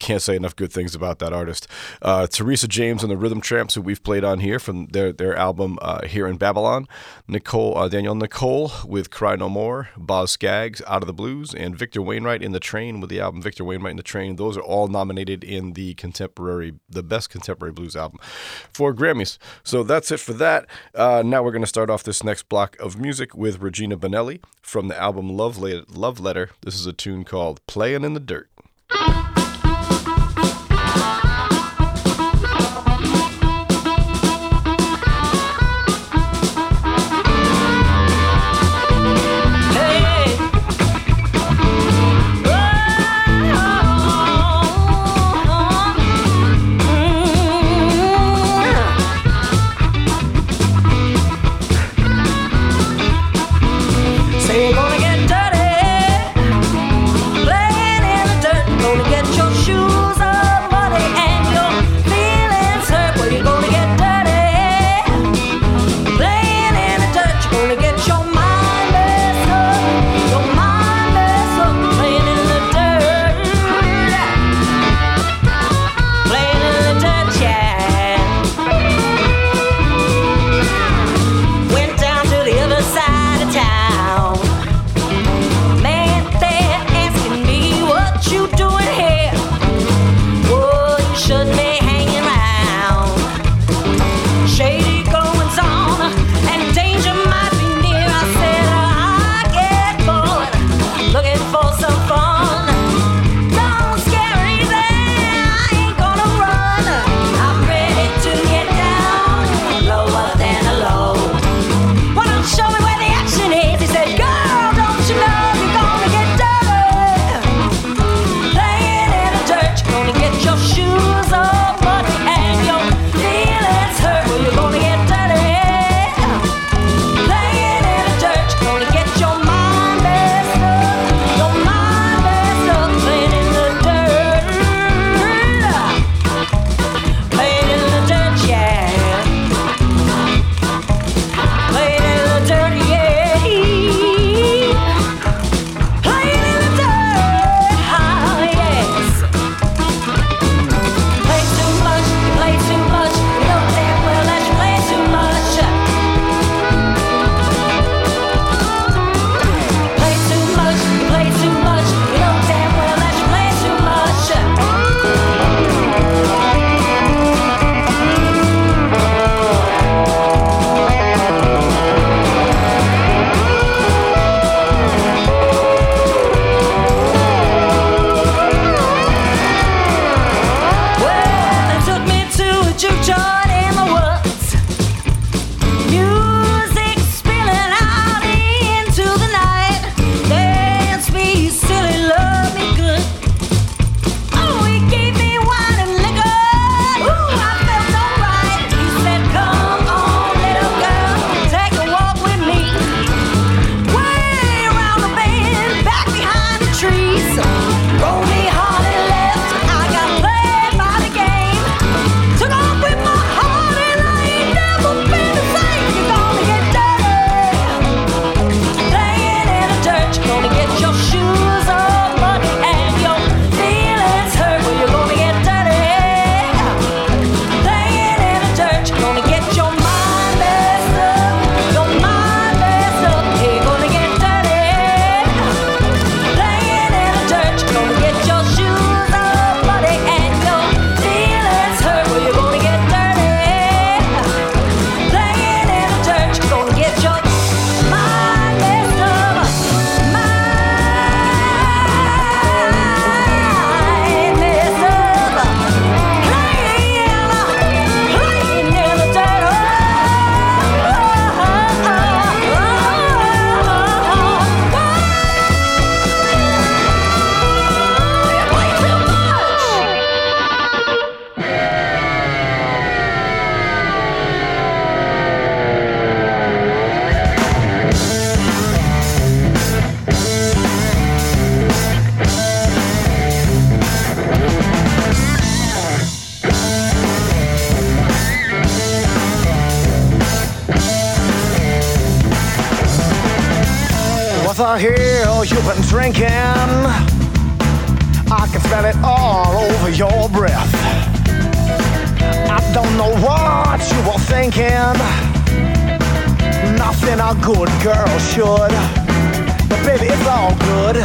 Can't say enough good things about that artist. Teresa James and the Rhythm Tramps, who we've played on here from their album Here in Babylon. Daniel Nicole with Cry No More. Boz Scaggs, Out of the Blues. And Victor Wainwright in the Train with the album Victor Wainwright in the Train. Those are all nominated in the Best Contemporary Blues album for Grammys. So that's it for that. Now we're going to start off this next block of music with Regina Bonelli from the album Love Letter. This is a tune called Playin' in the Dirt. Say you're gonna get dirty, playing in the dirt. over here, you've been drinking. I can smell it all over your breath. I don't know what you were thinking. Nothing a good girl should, but baby, it's all good.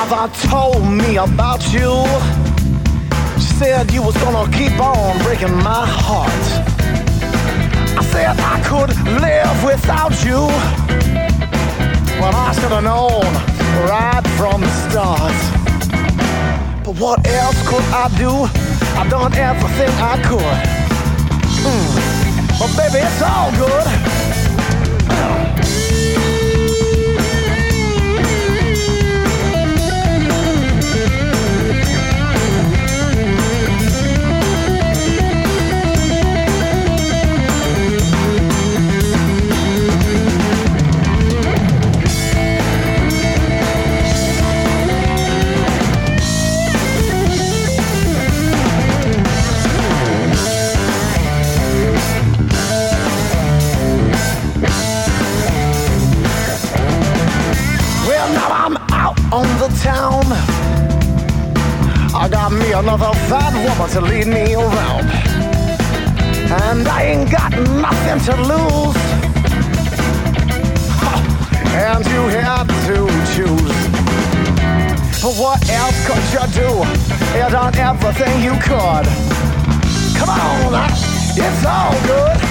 Mother told me about you. She said you was gonna keep on breaking my heart. I said I could live without you. Well, I should have known right from the start. But what else could I do? I've done everything I could. But baby, it's all good. Town. I got me another fat woman to lead me around, and I ain't got nothing to lose. And you had to choose. But what else could you do? You done everything you could. Come on, it's all good.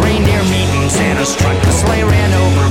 Reindeer meat and Santa's truck. The sleigh ran over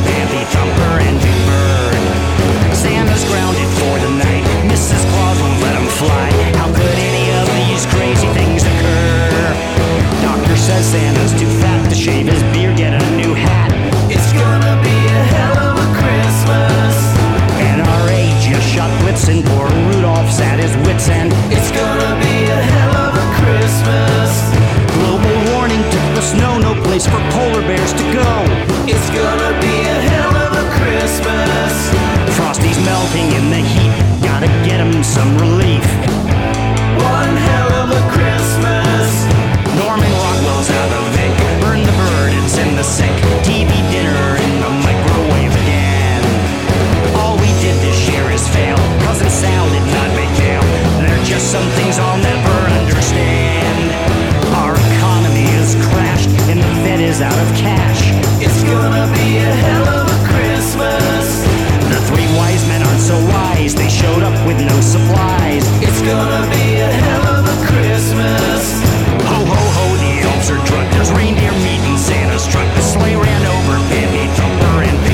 Bambi, Thumper, and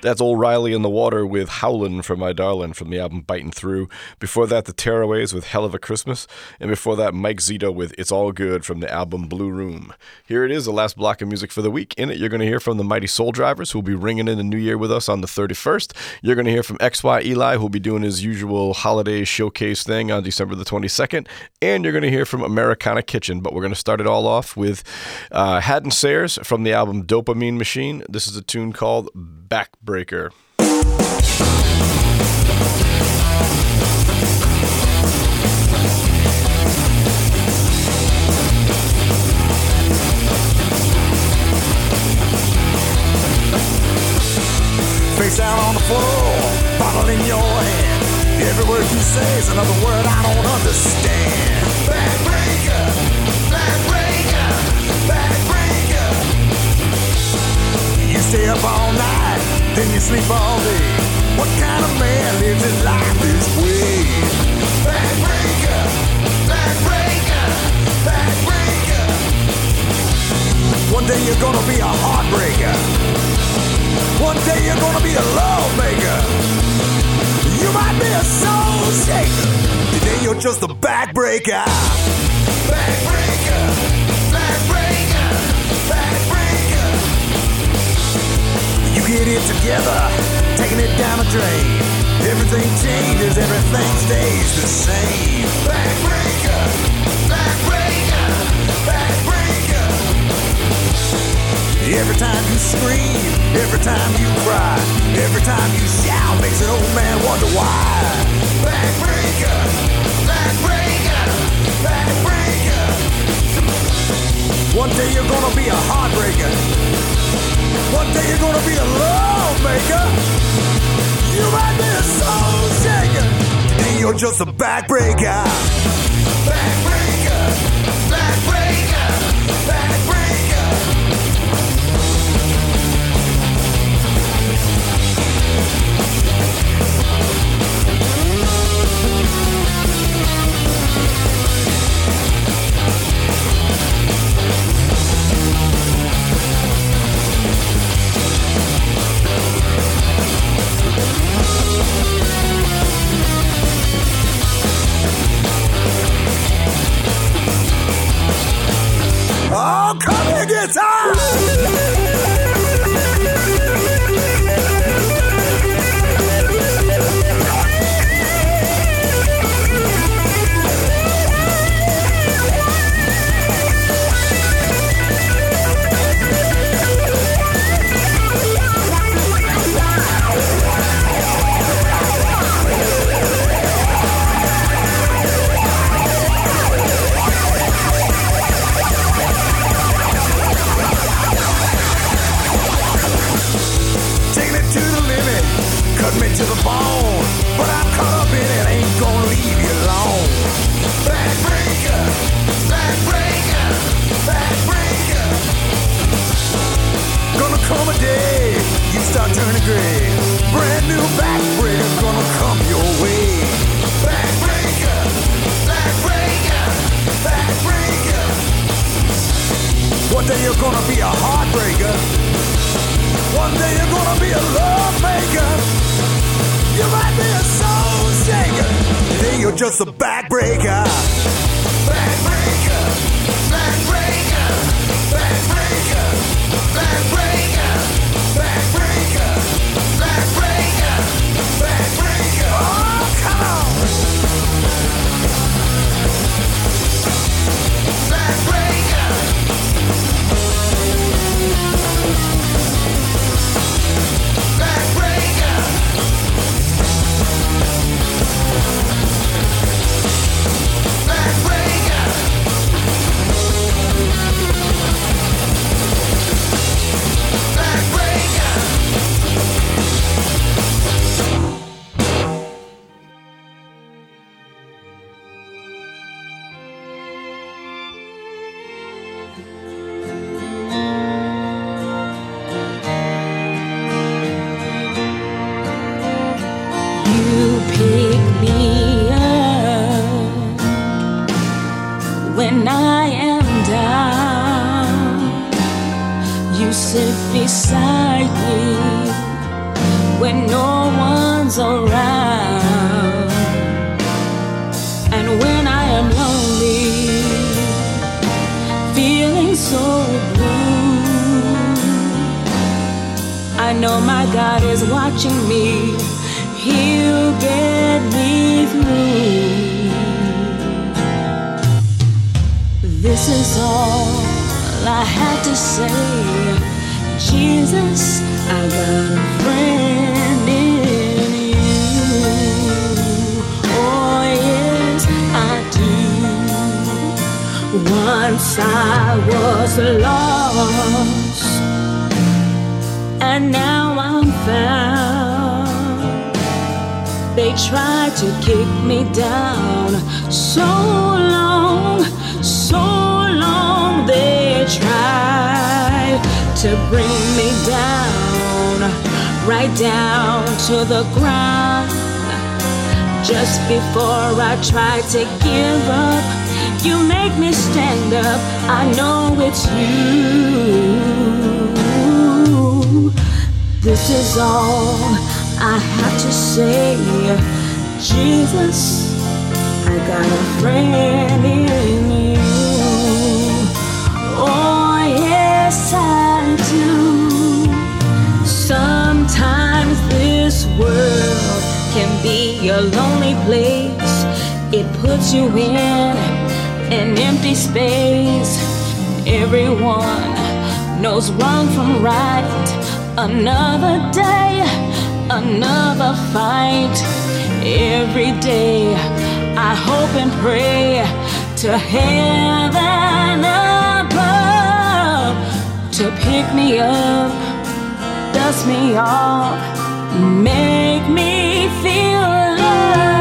That's Old Riley in the Water with Howlin' for My Darlin' from the album Bitin' Through. Before that, The Tearaways with Hell of a Christmas. And before that, Mike Zito with It's All Good from the album Blue Room. Here it is, the last block of music for the week. In it, you're going to hear from the Mighty Soul Drivers, who will be ringing in the new year with us on the 31st. You're going to hear from XY Eli, who will be doing his usual holiday showcase thing on December the 22nd. And you're going to hear from Americana Kitchen. But we're going to start it all off with Haddon Sayers from the album Dopamine Machine. This is a tune called Backbreaker. Face down on the floor, bottle in your hand. Every word you say is another word I don't understand. Backbreaker, backbreaker, backbreaker. You stay up all night, then you sleep all day. What kind of man lives his life this way? Backbreaker, backbreaker, backbreaker. One day you're gonna be a heartbreaker. One day you're gonna be a love maker. You might be a soul shaker. Today you're just a backbreaker. Backbreaker, backbreaker, backbreaker. Get it together, taking it down a drain. Everything changes, everything stays the same. Backbreaker, backbreaker, backbreaker. Every time you scream, every time you cry, every time you shout makes an old man wonder why. Backbreaker, backbreaker, backbreaker. One day you're gonna be a heartbreaker. One day you're gonna be a love maker. You might be a soul shaker. Today you're just a backbreaker. Backbreaker, backbreaker, backbreaker. Oh, come here, guitar! Cut me to the bone, but I'm caught up in it, ain't gonna leave you alone. Backbreaker, backbreaker, backbreaker. Gonna come a day, you start turning gray. Brand new backbreaker gonna come your way. Backbreaker, backbreaker, backbreaker. One day you're gonna be a heartbreaker. One day you're gonna be a love maker. You might be a soul shaker. Today you're just a backbreaker. Backbreaker, backbreaker, backbreaker, backbreaker, backbreaker, backbreaker, backbreaker. Oh, come on. Backbreaker. Backbreaker. Sit beside me when no one's around. And when I am lonely, feeling so blue, I know my God is watching me. He'll get me through. This is all I had to say. Jesus, I got a friend in you. Oh yes, I do. Once I was lost, and now I'm found. They tried to kick me down. So long they tried to bring me down, right down to the ground. Just before I try to give up, you make me stand up. I know it's you. This is all I have to say. Jesus, I got a friend in you. Oh yes, sometimes this world can be a lonely place. It puts you in an empty space. Everyone knows wrong from right. Another day, another fight. Every day I hope and pray to heaven above to pick me up, dust me off, make me feel loved.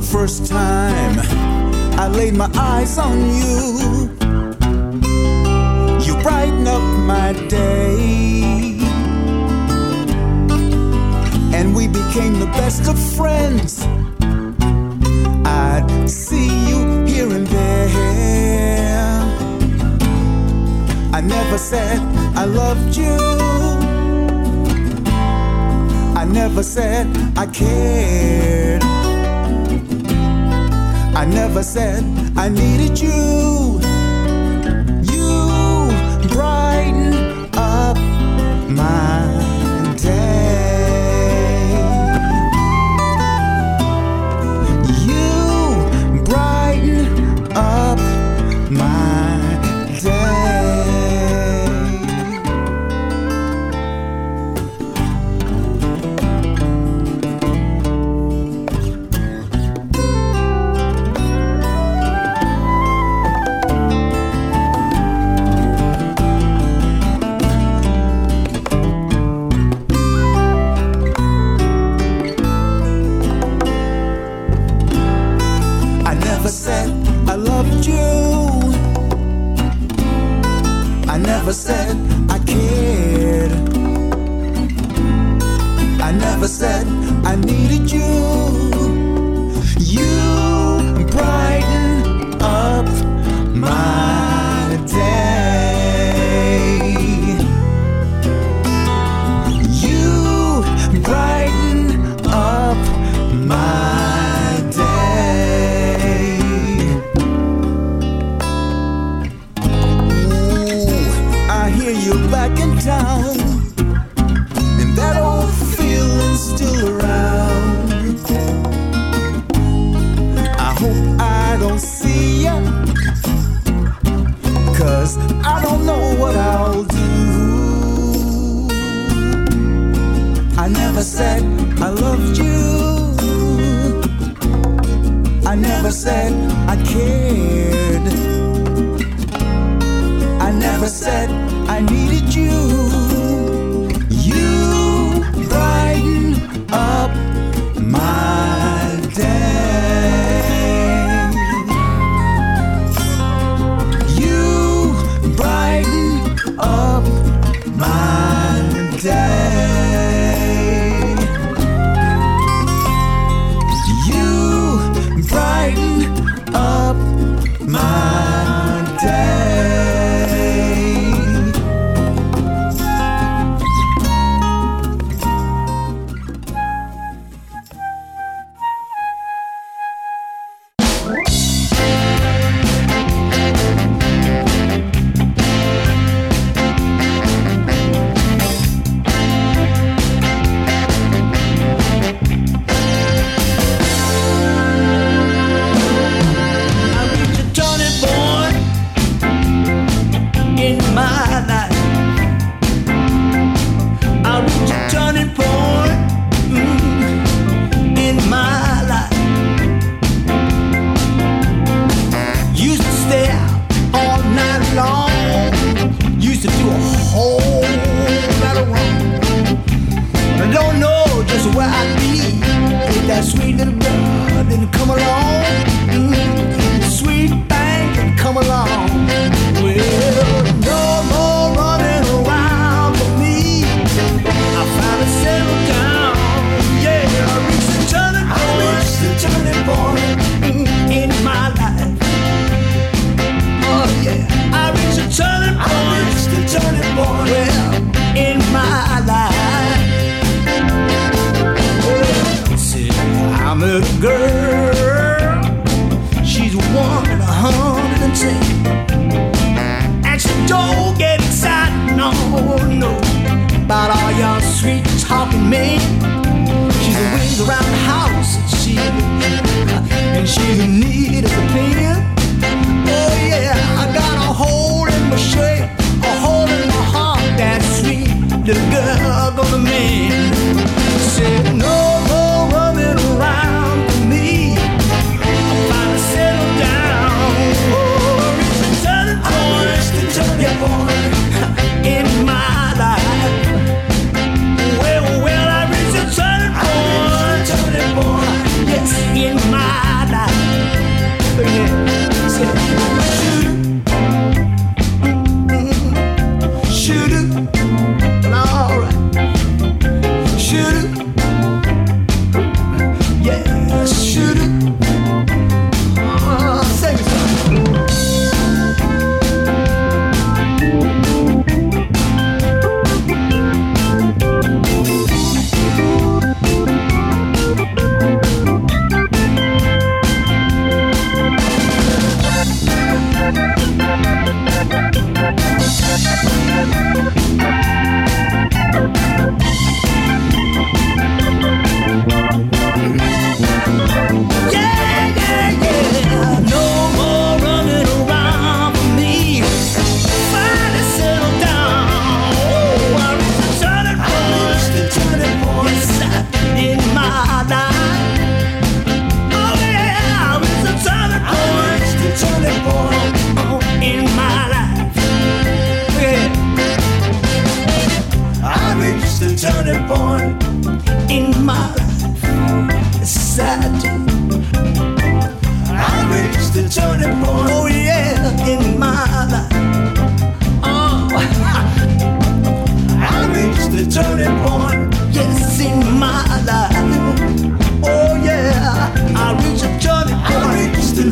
the first time I laid my eyes on you. You brighten up my day, and we became the best of friends. I'd see you here and there. I never said I loved you, I never said I cared, I never said I needed you. You brighten up my day. You brighten up my day. I never said I cared, I never said I needed you. You brighten up my day. You brighten up my day. You're back in town, and that old feeling's still around. I hope I don't see ya, 'cause I don't know what I'll do. I never said I loved you, I never said I cared, I never said I needed you. You brighten up my day. You brighten up my day. You brighten up my day.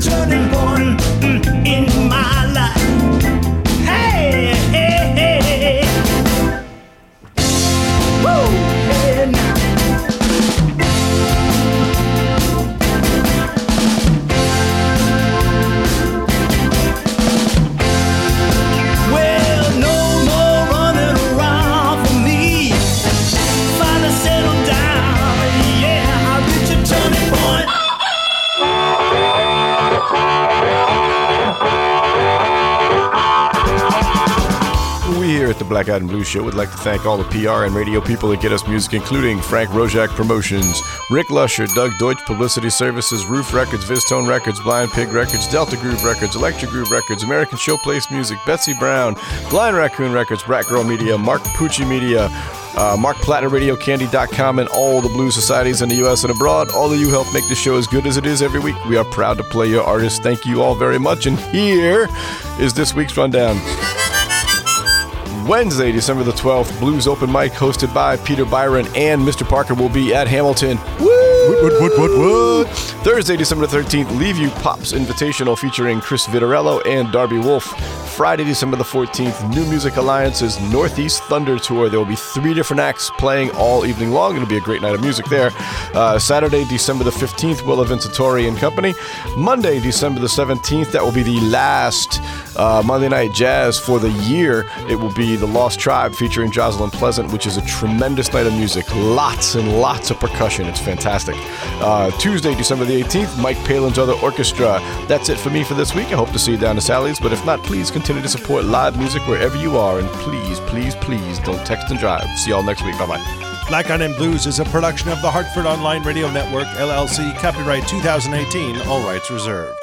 turning point in my life. Hey, hey, hey, hey. Woo, hey, now. At the Black Eyed and Blue Show, would like to thank all the PR and radio people that get us music, including Frank Rojak Promotions, Rick Lusher, Doug Deutsch Publicity Services, Roof Records, Vistone Records, Blind Pig Records, Delta Groove Records, Electric Groove Records, American Showplace Music, Betsy Brown, Blind Raccoon Records, Brat Girl Media, Mark Pucci Media, Mark Plattner, RadioCandy.com, and all the blues societies in the U.S. and abroad. All of you help make the show as good as it is every week. We are proud to play your artists. Thank you all very much. And here is this week's rundown. Wednesday, December the 12th, Blues Open Mic hosted by Peter Byron and Mr. Parker will be at Hamilton. Woo! What? Thursday, December the 13th, Leave You Pops Invitational featuring Chris Vitarello and Darby Wolf. Friday, December the 14th, New Music Alliance's Northeast Thunder Tour. There will be 3 different acts playing all evening long. It'll be a great night of music there. Saturday, December the 15th, Willa Vincitori and Company. Monday, December the 17th, that will be the last Monday Night Jazz for the year. It will be The Lost Tribe featuring Jocelyn Pleasant, which is a tremendous night of music. Lots and lots of percussion. It's fantastic. Tuesday, December the 18th, Mike Palin's Other Orchestra. That's it for me for this week. I hope to see you down to Sally's, but if not, please continue to support live music wherever you are, and please, please, please don't text and drive. See y'all next week. Bye-bye. Black Eyed and Blues is a production of the Hartford Online Radio Network, LLC, copyright 2018, all rights reserved.